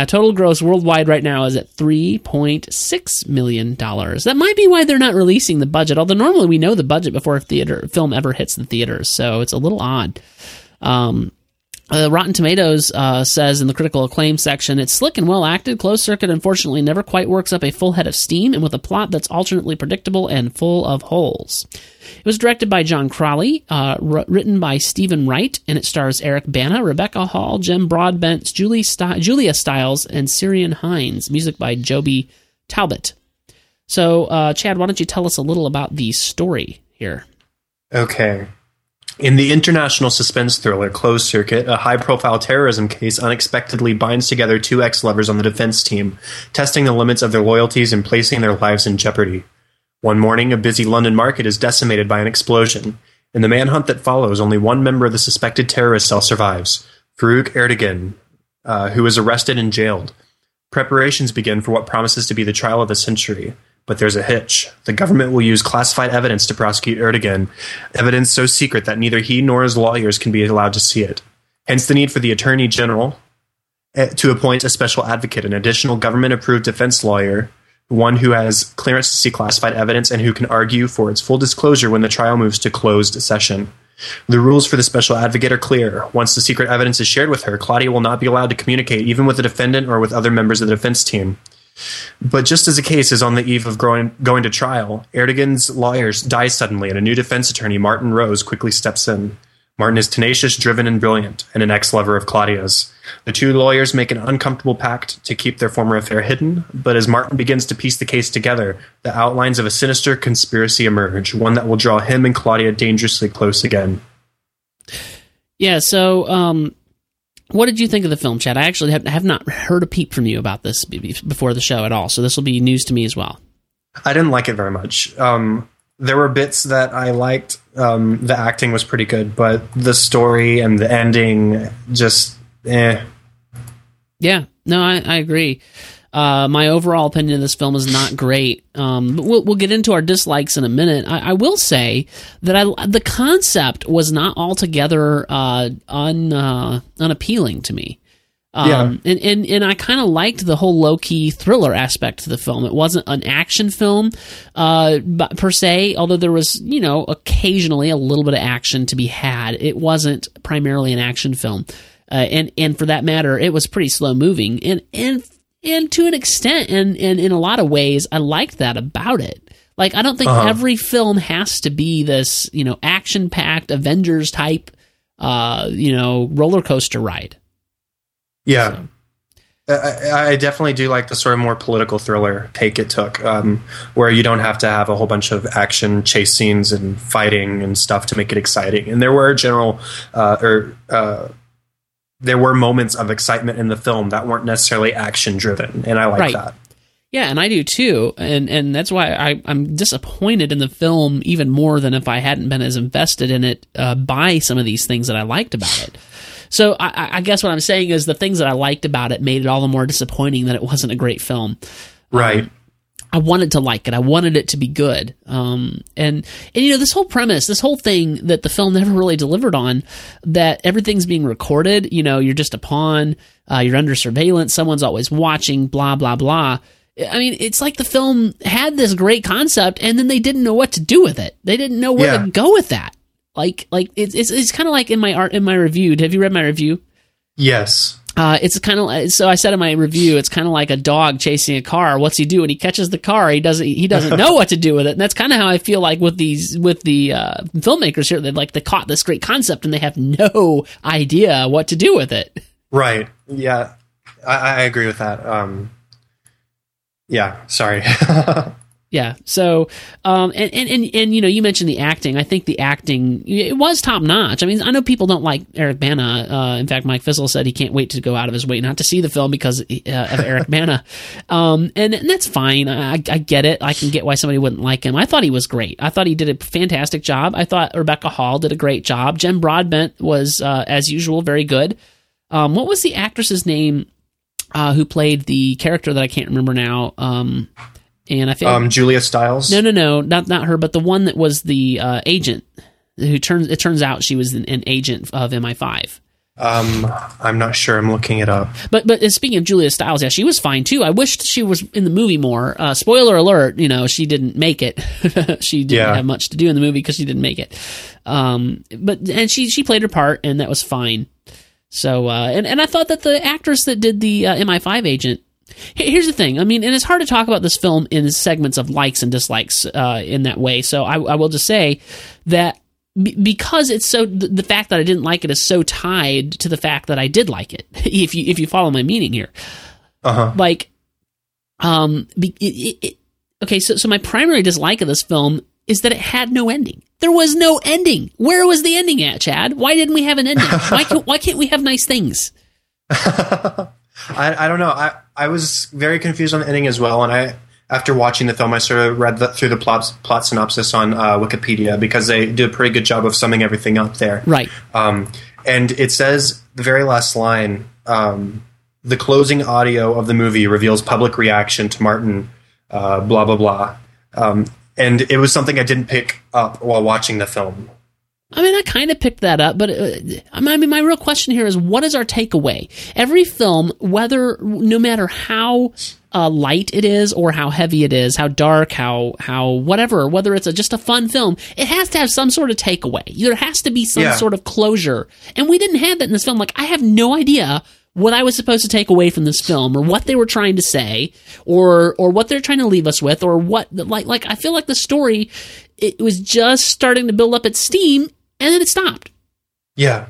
total gross worldwide right now is at $3.6 million. That might be why they're not releasing the budget, although normally we know the budget before a theater film ever hits the theaters, so it's a little odd. Rotten Tomatoes says in the critical acclaim section, it's slick and well acted. Closed Circuit, unfortunately, never quite works up a full head of steam, and with a plot that's alternately predictable and full of holes. It was directed by John Crowley, written by Stephen Wright, and it stars Eric Bana, Rebecca Hall, Jem Broadbent, Julia Stiles, and Syrian Hines. Music by Joby Talbot. So, Chad, why don't you tell us a little about the story here? Okay. In the international suspense thriller Closed Circuit, a high-profile terrorism case unexpectedly binds together two ex-lovers on the defense team, testing the limits of their loyalties and placing their lives in jeopardy. One morning, a busy London market is decimated by an explosion. In the manhunt that follows, only one member of the suspected terrorist cell survives, Farooq Erdogan, who is arrested and jailed. Preparations begin for what promises to be the trial of the century. But there's a hitch. The government will use classified evidence to prosecute Erdogan, evidence so secret that neither he nor his lawyers can be allowed to see it. Hence the need for the Attorney General to appoint a special advocate, an additional government-approved defense lawyer, one who has clearance to see classified evidence and who can argue for its full disclosure when the trial moves to closed session. The rules for the special advocate are clear. Once the secret evidence is shared with her, Claudia will not be allowed to communicate, even with the defendant or with other members of the defense team. But just as the case is on the eve of going to trial, Erdogan's lawyers die suddenly, and a new defense attorney, Martin Rose, quickly steps in. Martin is tenacious, driven, and brilliant, and an ex-lover of Claudia's. The two lawyers make an uncomfortable pact to keep their former affair hidden, but as Martin begins to piece the case together, the outlines of a sinister conspiracy emerge, one that will draw him and Claudia dangerously close again. Yeah, so... what did you think of the film, Chad? I actually have not heard a peep from you about this before the show at all, so this will be news to me as well. I didn't like it very much. There were bits that I liked. The acting was pretty good, but the story and the ending just, eh. Yeah, no, I agree. My overall opinion of this film is not great. But we'll get into our dislikes in a minute. I will say that the concept was not altogether unappealing to me. Yeah. And I kind of liked the whole low-key thriller aspect to the film. It wasn't an action film per se, although there was, occasionally a little bit of action to be had. It wasn't primarily an action film. And for that matter, it was pretty slow-moving. And to an extent, and in a lot of ways, I liked that about it. Like, I don't think every film has to be this, action-packed Avengers type, roller coaster ride. Yeah, so. I definitely do like the sort of more political thriller take it took, where you don't have to have a whole bunch of action chase scenes and fighting and stuff to make it exciting. And there were there were moments of excitement in the film that weren't necessarily action-driven, and I like that. Yeah, and I do too, and that's why I'm disappointed in the film even more than if I hadn't been as invested in it by some of these things that I liked about it. So I guess what I'm saying is the things that I liked about it made it all the more disappointing that it wasn't a great film. Right. I wanted to like it. I wanted it to be good. And this whole premise, this whole thing that the film never really delivered on, that everything's being recorded, you're just a pawn, you're under surveillance, someone's always watching, blah, blah, blah. I mean, it's like the film had this great concept and then they didn't know what to do with it. They didn't know where to go with that. Like it's kind of like in my review. Have you read my review? Yes. It's kind of, so I said in my review, it's kind of like a dog chasing a car. What's he do when he catches the car? He doesn't know what to do with it. And that's kind of how I feel like with the filmmakers here. They caught this great concept and they have no idea what to do with it. Right. Yeah. I agree with that. Yeah. Sorry. Yeah. So, and you know, you mentioned the acting. I think the acting, it was top notch. I mean, I know people don't like Eric Bana. In fact, Mike Fizzle said he can't wait to go out of his way not to see the film because of Eric Bana. And that's fine. I get it. I can get why somebody wouldn't like him. I thought he was great. I thought he did a fantastic job. I thought Rebecca Hall did a great job. Jen Broadbent was, as usual, very good. What was the actress's name who played the character that I can't remember now? And I think Julia Stiles. No, not her, but the one that was the agent who turns out she was an agent of MI5. I'm not sure. I'm looking it up. But speaking of Julia Stiles, yeah, she was fine too. I wished she was in the movie more. Spoiler alert, you know, she didn't make it. She didn't have much to do in the movie because she didn't make it. But she played her part, and that was fine. So and I thought that the actress that did the MI5 agent. Here's the thing. I mean, and it's hard to talk about this film in segments of likes and dislikes in that way. So I will just say that because it's so, the fact that I didn't like it is so tied to the fact that I did like it. If you follow my meaning here, like, okay. So my primary dislike of this film is that it had no ending. There was no ending. Where was the ending at, Chad? Why didn't we have an ending? Why can't we have nice things? I don't know. I was very confused on the ending as well, and after watching the film, I sort of read through the plot synopsis on Wikipedia because they do a pretty good job of summing everything up there. Right. And it says, the very last line, the closing audio of the movie reveals public reaction to Martin, blah, blah, blah. And it was something I didn't pick up while watching the film. I mean, I kind of picked that up, but I mean, my real question here is, what is our takeaway? Every film, no matter how light it is or how heavy it is, how dark, how whatever, whether it's just a fun film, it has to have some sort of takeaway. There has to be some sort of closure. And we didn't have that in this film. Like, I have no idea what I was supposed to take away from this film, or what they were trying to say, or what they're trying to leave us with, or what, like I feel like the story, it was just starting to build up its steam, and then it stopped. Yeah.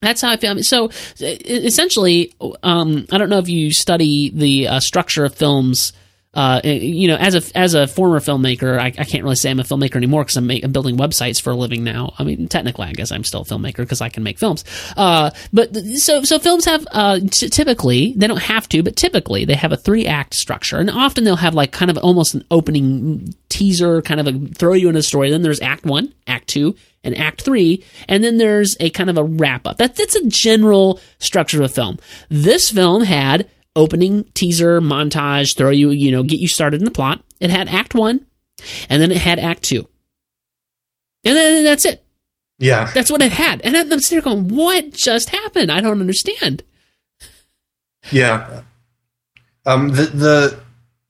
That's how I feel. So essentially, I don't know if you study the structure of films. You know, as a former filmmaker, I can't really say I'm a filmmaker anymore because I'm building websites for a living now. I mean, technically, I guess I'm still a filmmaker because I can make films. But so films have typically, they don't have to, but typically they have a 3-act structure, and often they'll have like kind of almost an opening teaser, kind of a throw you into a story. Then there's Act 1, Act 2. And Act 3, and then there's a kind of a wrap-up. That's a general structure of a film. This film had opening, teaser, montage, throw you, you know, get you started in the plot. It had Act 1, and then it had Act 2. And then that's it. Yeah. That's what it had. And I'm sitting there going, what just happened? I don't understand. Yeah.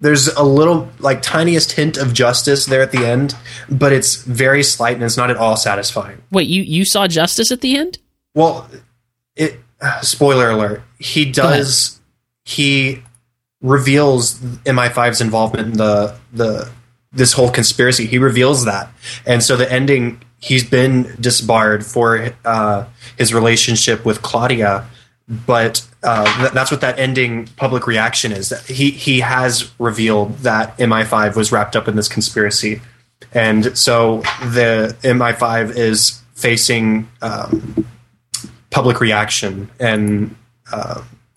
There's a little, like, tiniest hint of justice there at the end, but it's very slight and it's not at all satisfying. Wait, you saw justice at the end? Well, spoiler alert. He reveals MI5's involvement in this whole conspiracy. He reveals that. And so the ending, he's been disbarred for his relationship with Claudia, but that's what that ending public reaction is. He has revealed that MI5 was wrapped up in this conspiracy. And so the MI5 is facing public reaction and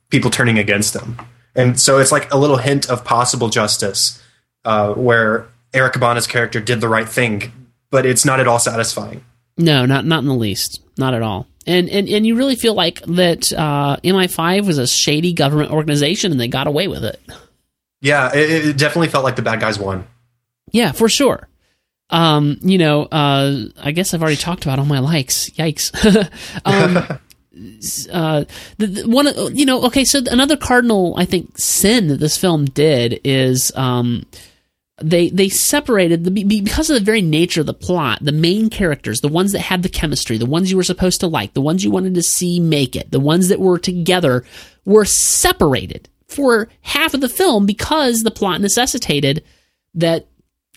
people turning against them. And so it's like a little hint of possible justice where Eric Bana's character did the right thing, but it's not at all satisfying. No, not in the least. Not at all. And you really feel like that MI5 was a shady government organization and they got away with it. Yeah, it definitely felt like the bad guys won. Yeah, for sure. You know, I guess I've already talked about all my likes. Yikes. So another cardinal, I think, sin that this film did is They separated, because of the very nature of the plot, the main characters, the ones that had the chemistry, the ones you were supposed to like, the ones you wanted to see make it, the ones that were together, were separated for half of the film because the plot necessitated that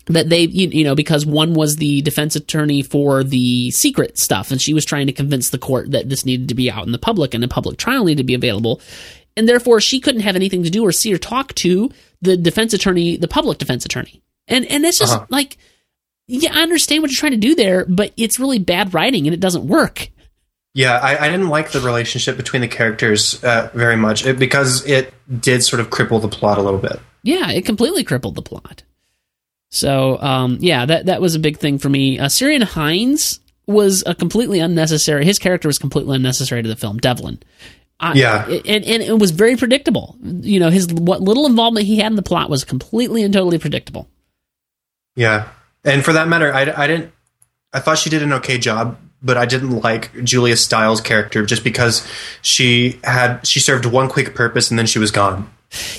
they, you know, because one was the defense attorney for the secret stuff, and she was trying to convince the court that this needed to be out in the public, and a public trial needed to be available. And therefore, she couldn't have anything to do or see or talk to the defense attorney, the public defense attorney. And that's just like, yeah, I understand what you're trying to do there, but it's really bad writing and it doesn't work. Yeah, I didn't like the relationship between the characters very much because it did sort of cripple the plot a little bit. Yeah, it completely crippled the plot. So, yeah, that was a big thing for me. Syrian Hines was a completely unnecessary... His character was completely unnecessary to the film, Devlin. And it was very predictable. You know, his what little involvement he had in the plot was completely and totally predictable. Yeah, and for that matter, I thought she did an okay job, but I didn't like Julia Stiles' character just because she served one quick purpose and then she was gone.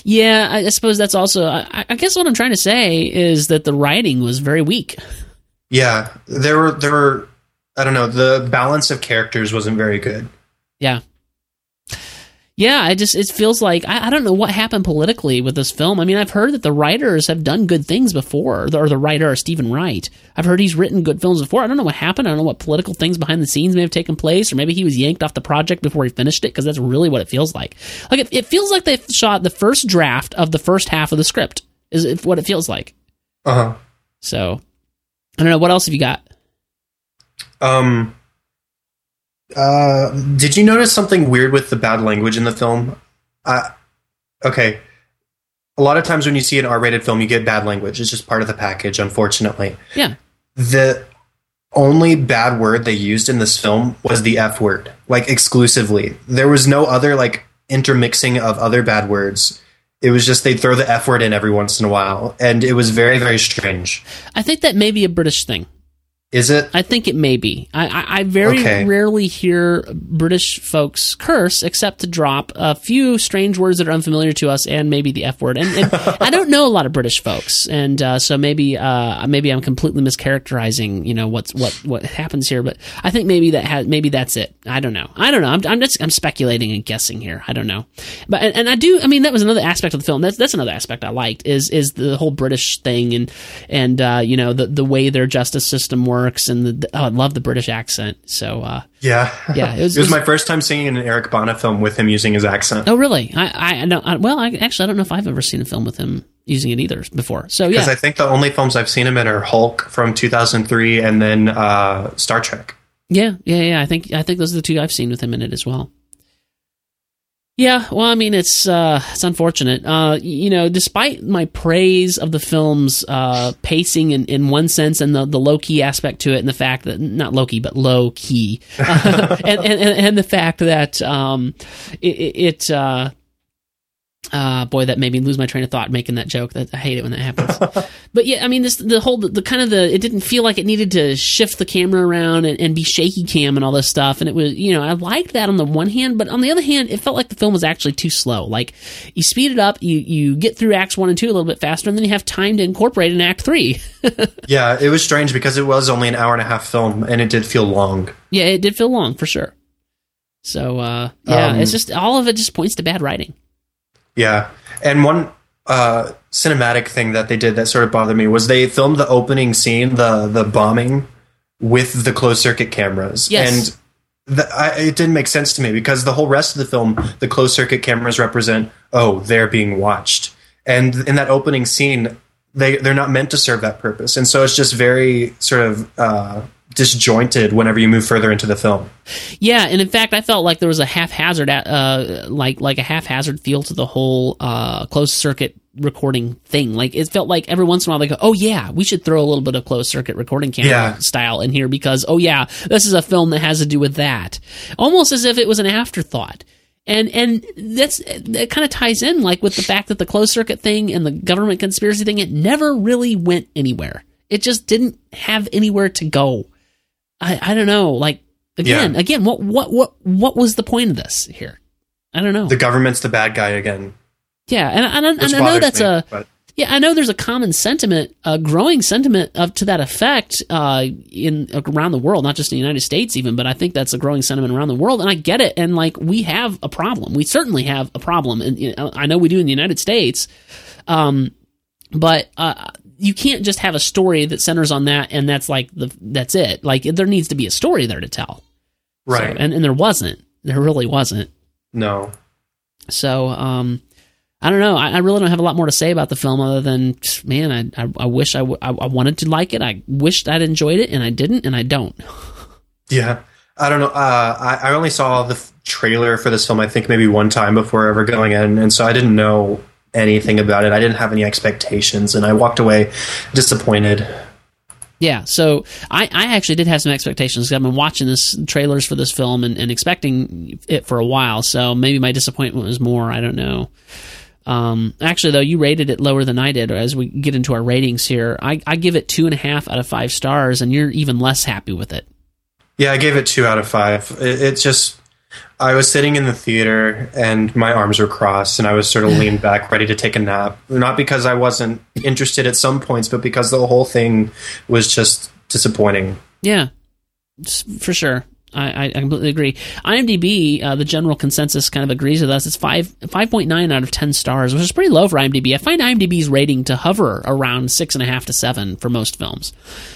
Yeah, I suppose that's also... I guess what I'm trying to say is that the writing was very weak. Yeah, there were I don't know, the balance of characters wasn't very good. Yeah. Yeah, it feels like, I don't know what happened politically with this film. I mean, I've heard that the writers have done good things before, or the writer, Stephen Wright. I've heard he's written good films before. I don't know what happened. I don't know what political things behind the scenes may have taken place, or maybe he was yanked off the project before he finished it, because that's really what it feels like. Like, it feels like they shot the first draft of the first half of the script, is what it feels like. Uh-huh. So, I don't know, what else have you got? Did you notice something weird with the bad language in the film? Okay. A lot of times when you see an R-rated film, you get bad language. It's just part of the package, unfortunately. Yeah. The only bad word they used in this film was the F word, like exclusively. There was no other like intermixing of other bad words. It was just they'd throw the F word in every once in a while, and it was very, very strange. I think that may be a British thing. Is it? I think it may be. I very rarely hear British folks curse, except to drop a few strange words that are unfamiliar to us, and maybe the F word. And I don't know a lot of British folks, and so maybe I'm completely mischaracterizing, you know, what happens here. But I think maybe that's it. I don't know. I'm speculating and guessing here. I don't know. But and I do. I mean, that was another aspect of the film. That's another aspect I liked is the whole British thing and you know the way their justice system works. I love the British accent. So yeah, it was my first time singing in an Eric Bana film with him using his accent. Oh, really? I don't know if I've ever seen a film with him using it either before. So yeah, because I think the only films I've seen him in are Hulk from 2003 and then Star Trek. Yeah. I think those are the two I've seen with him in it as well. Yeah, well, I mean, it's unfortunate. You know, despite my praise of the film's pacing in one sense and the low-key aspect to it and the fact that, not low-key, but low-key, and the fact that boy, that made me lose my train of thought making that joke. I hate it when that happens. But yeah, I mean, it didn't feel like it needed to shift the camera around and be shaky cam and all this stuff. And it was, you know, I liked that on the one hand, but on the other hand, it felt like the film was actually too slow. Like, you speed it up, you get through acts 1 and 2 a little bit faster, and then you have time to incorporate in act 3. Yeah, it was strange because it was only an hour and a half film, and it did feel long. Yeah, it did feel long, for sure. So, it's just, all of it just points to bad writing. Yeah, and one cinematic thing that they did that sort of bothered me was they filmed the opening scene, the bombing, with the closed-circuit cameras. Yes. And it didn't make sense to me because the whole rest of the film, the closed-circuit cameras represent, oh, they're being watched. And in that opening scene, they're not meant to serve that purpose. And so it's just very sort of... disjointed whenever you move further into the film. Yeah, and in fact, I felt like there was a haphazard, like a haphazard feel to the whole closed circuit recording thing. Like, it felt like every once in a while they go, "Oh yeah, we should throw a little bit of closed circuit recording camera style in here because oh yeah, this is a film that has to do with that." Almost as if it was an afterthought. And that kind of ties in like with the fact that the closed circuit thing and the government conspiracy thing, it never really went anywhere. It just didn't have anywhere to go. I don't know. Like, again, what was the point of this here? I don't know. The government's the bad guy again. Yeah, and I know that's I know there's a common sentiment, a growing sentiment to that effect around the world, not just in the United States even, but I think that's a growing sentiment around the world, and I get it. And like, we have a problem. We certainly have a problem, and you know, I know we do in the United States, but. You can't just have a story that centers on that, and that's like that's it. Like, there needs to be a story there to tell, right? So, and there wasn't. There really wasn't. No. So, I don't know. I really don't have a lot more to say about the film other than, man, I wish I wanted to like it. I wished I'd enjoyed it, and I didn't, and I don't. Yeah. I don't know. I only saw the trailer for this film, I think, maybe one time before ever going in, and so I didn't know anything about it. I didn't have any expectations, and I walked away disappointed. Yeah, so I actually did have some expectations. I've been watching this trailers for this film and expecting it for a while, so maybe my disappointment was more, I don't know. Actually, though, you rated it lower than I did as we get into our ratings here. I give it 2.5 out of 5 stars, and you're even less happy with it. Yeah, I gave it 2 out of 5. It just... I was sitting in the theater and my arms were crossed and I was sort of leaned back, ready to take a nap. Not because I wasn't interested at some points, but because the whole thing was just disappointing. Yeah, for sure. I completely agree. IMDb, the general consensus kind of agrees with us. It's 5.9 out of 10 stars, which is pretty low for IMDb. I find IMDb's rating to hover around 6.5 to 7 for most films.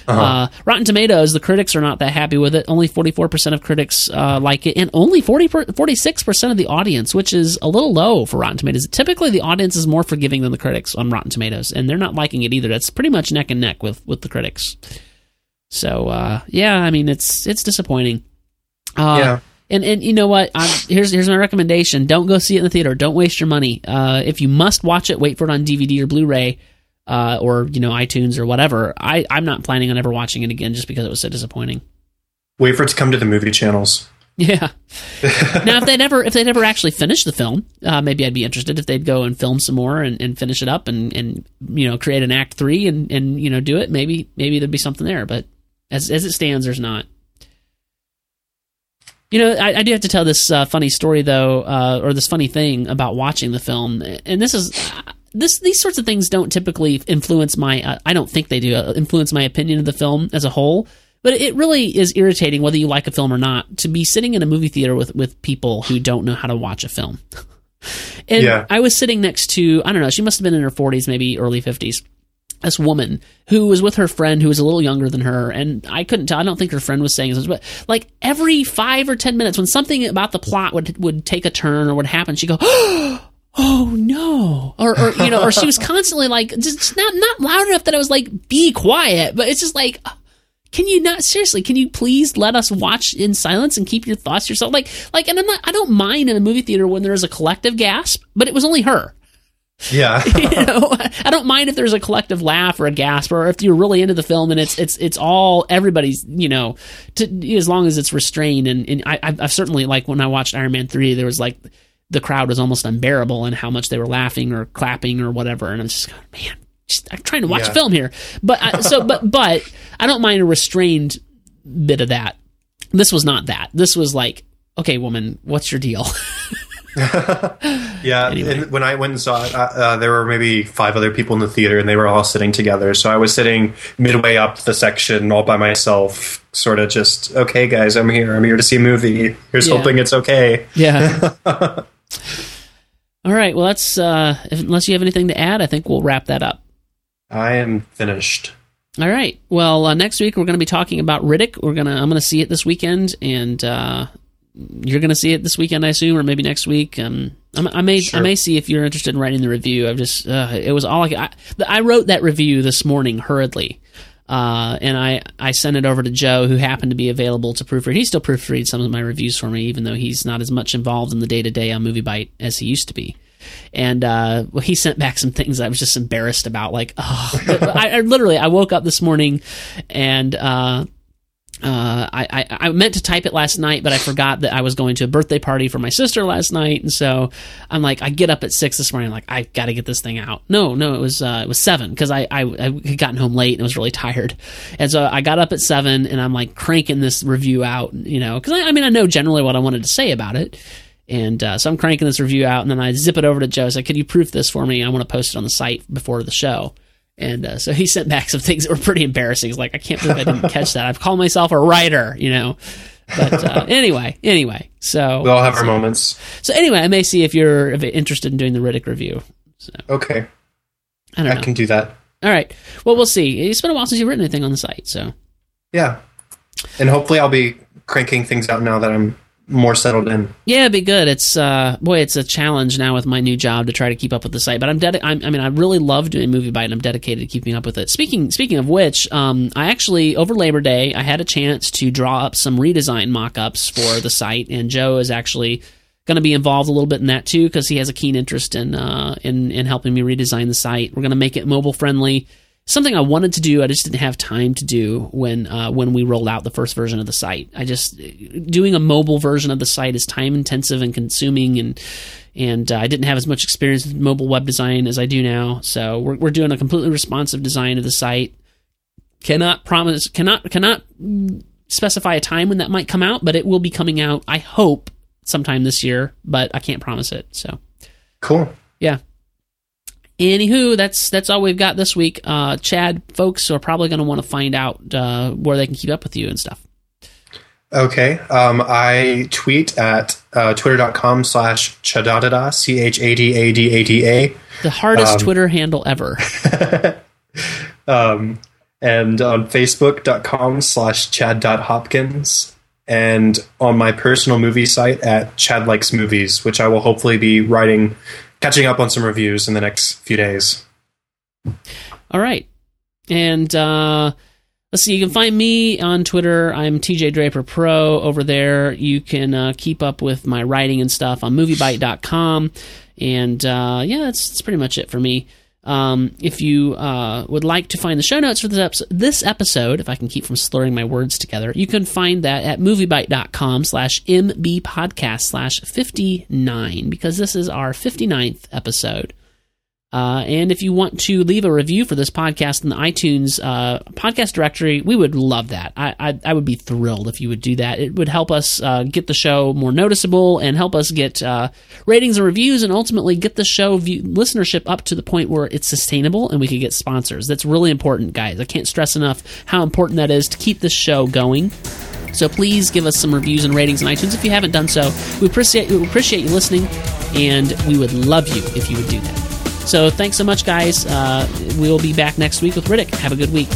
Uh-huh. Rotten Tomatoes, the critics are not that happy with it. Only 44% of critics like it, and only 46% of the audience, which is a little low for Rotten Tomatoes. Typically, the audience is more forgiving than the critics on Rotten Tomatoes, and they're not liking it either. That's pretty much neck and neck with the critics. So, yeah, I mean, it's disappointing. Yeah. And you know what? Here's my recommendation. Don't go see it in the theater. Don't waste your money. If you must watch it, wait for it on DVD or Blu-ray, or, you know, iTunes or whatever. I'm not planning on ever watching it again just because it was so disappointing. Wait for it to come to the movie channels. Yeah. Now, if they'd ever actually finish the film, maybe I'd be interested if they'd go and film some more and finish it up and you know, create an Act 3 and you know, do it. Maybe there'd be something there. But as it stands, there's not. You know, I do have to tell this funny story, though, or this funny thing about watching the film. And these sorts of things don't typically influence influence my opinion of the film as a whole. But it really is irritating, whether you like a film or not, to be sitting in a movie theater with people who don't know how to watch a film. And yeah. I was sitting next to, I don't know, she must have been in her 40s, maybe early 50s. This woman who was with her friend who was a little younger than her, and I couldn't tell. I don't think her friend was saying this, but like every 5 or 10 minutes when something about the plot would take a turn or would happen, she'd go, oh no. Or you know, or she was constantly like, just not loud enough that I was like, be quiet. But it's just like, can you please let us watch in silence and keep your thoughts to yourself? Like, and I don't mind in a movie theater when there is a collective gasp, but it was only her. Yeah. You know, I don't mind if there's a collective laugh or a gasp, or if you're really into the film and it's all everybody's, you know, as long as it's restrained. And I've certainly, like when I watched Iron Man 3, there was like the crowd was almost unbearable in how much they were laughing or clapping or whatever. And I'm just going, man, I'm trying to watch a film here, but I don't mind a restrained bit of that. This was not that. This was like, okay, woman, what's your deal? Yeah, anyway. And when I went and saw it, there were maybe 5 other people in the theater, and they were all sitting together. So I was sitting midway up the section all by myself, sort of just, okay, guys, I'm here. I'm here to see a movie. Here's hoping it's okay. Yeah. All right. Well, that's unless you have anything to add, I think we'll wrap that up. I am finished. All right. Well, next week we're going to be talking about Riddick. I'm going to see it this weekend, and. You're going to see it this weekend, I assume, or maybe next week. I may see if you're interested in writing the review. I've just it was all I wrote that review this morning hurriedly, and I sent it over to Joe, who happened to be available to proofread. He still proofreads some of my reviews for me, even though he's not as much involved in the day-to-day on MovieByte as he used to be. And well, he sent back some things I was just embarrassed about. Like, I woke up this morning and. I meant to type it last night, but I forgot that I was going to a birthday party for my sister last night, and so I'm like, I get up at 6 this morning, like I've got to get this thing out. No, it was 7 because I had gotten home late and was really tired, and so I got up at 7 and I'm like cranking this review out, you know, because I mean I know generally what I wanted to say about it, and so I'm cranking this review out, and then I zip it over to Joe. I said, could you proof this for me? I want to post it on the site before the show. And so he sent back some things that were pretty embarrassing. He's like, I can't believe I didn't catch that. I've called myself a writer, you know. But anyway. So we all have our moments. So anyway, I may see if you're interested in doing the Riddick review. So. Okay. I can do that. All right. Well, we'll see. It's been a while since you've written anything on the site, so. Yeah. And hopefully I'll be cranking things out now that I'm more settled in. Yeah, it'd be good. It's boy, it's a challenge now with my new job to try to keep up with the site. But I mean, I really love doing MovieByte, and I'm dedicated to keeping up with it. Speaking of which, I actually over Labor Day I had a chance to draw up some redesign mock-ups for the site, and Joe is actually going to be involved a little bit in that too because he has a keen interest in helping me redesign the site. We're going to make it mobile friendly. Something I wanted to do, I just didn't have time to do when we rolled out the first version of the site. Doing a mobile version of the site is time intensive and consuming, and I didn't have as much experience with mobile web design as I do now. So we're doing a completely responsive design of the site. Cannot specify a time when that might come out, but it will be coming out, I hope, sometime this year. But I can't promise it. So cool. Yeah. Anywho, that's all we've got this week. Chad, folks are probably going to want to find out where they can keep up with you and stuff. Okay. I tweet at twitter.com/chadadada, CHADADADA. The hardest Twitter handle ever. And on facebook.com/chad.hopkins. And on my personal movie site at Chad Likes Movies, which I will hopefully be writing... catching up on some reviews in the next few days. All right. And let's see. You can find me on Twitter. I'm TJ Draper Pro over there. You can keep up with my writing and stuff on MovieByte.com. And that's pretty much it for me. If you would like to find the show notes for this episode, if I can keep from slurring my words together, you can find that at MovieByte.com/MBpodcast/59, because this is our 59th episode. And if you want to leave a review for this podcast in the iTunes podcast directory, we would love that. I would be thrilled if you would do that. It would help us get the show more noticeable and help us get ratings and reviews and ultimately get the show listenership up to the point where it's sustainable and we could get sponsors. That's really important, guys. I can't stress enough how important that is to keep this show going. So please give us some reviews and ratings on iTunes if you haven't done so. We appreciate you listening, and we would love you if you would do that. So thanks so much, guys. We'll be back next week with Riddick. Have a good week.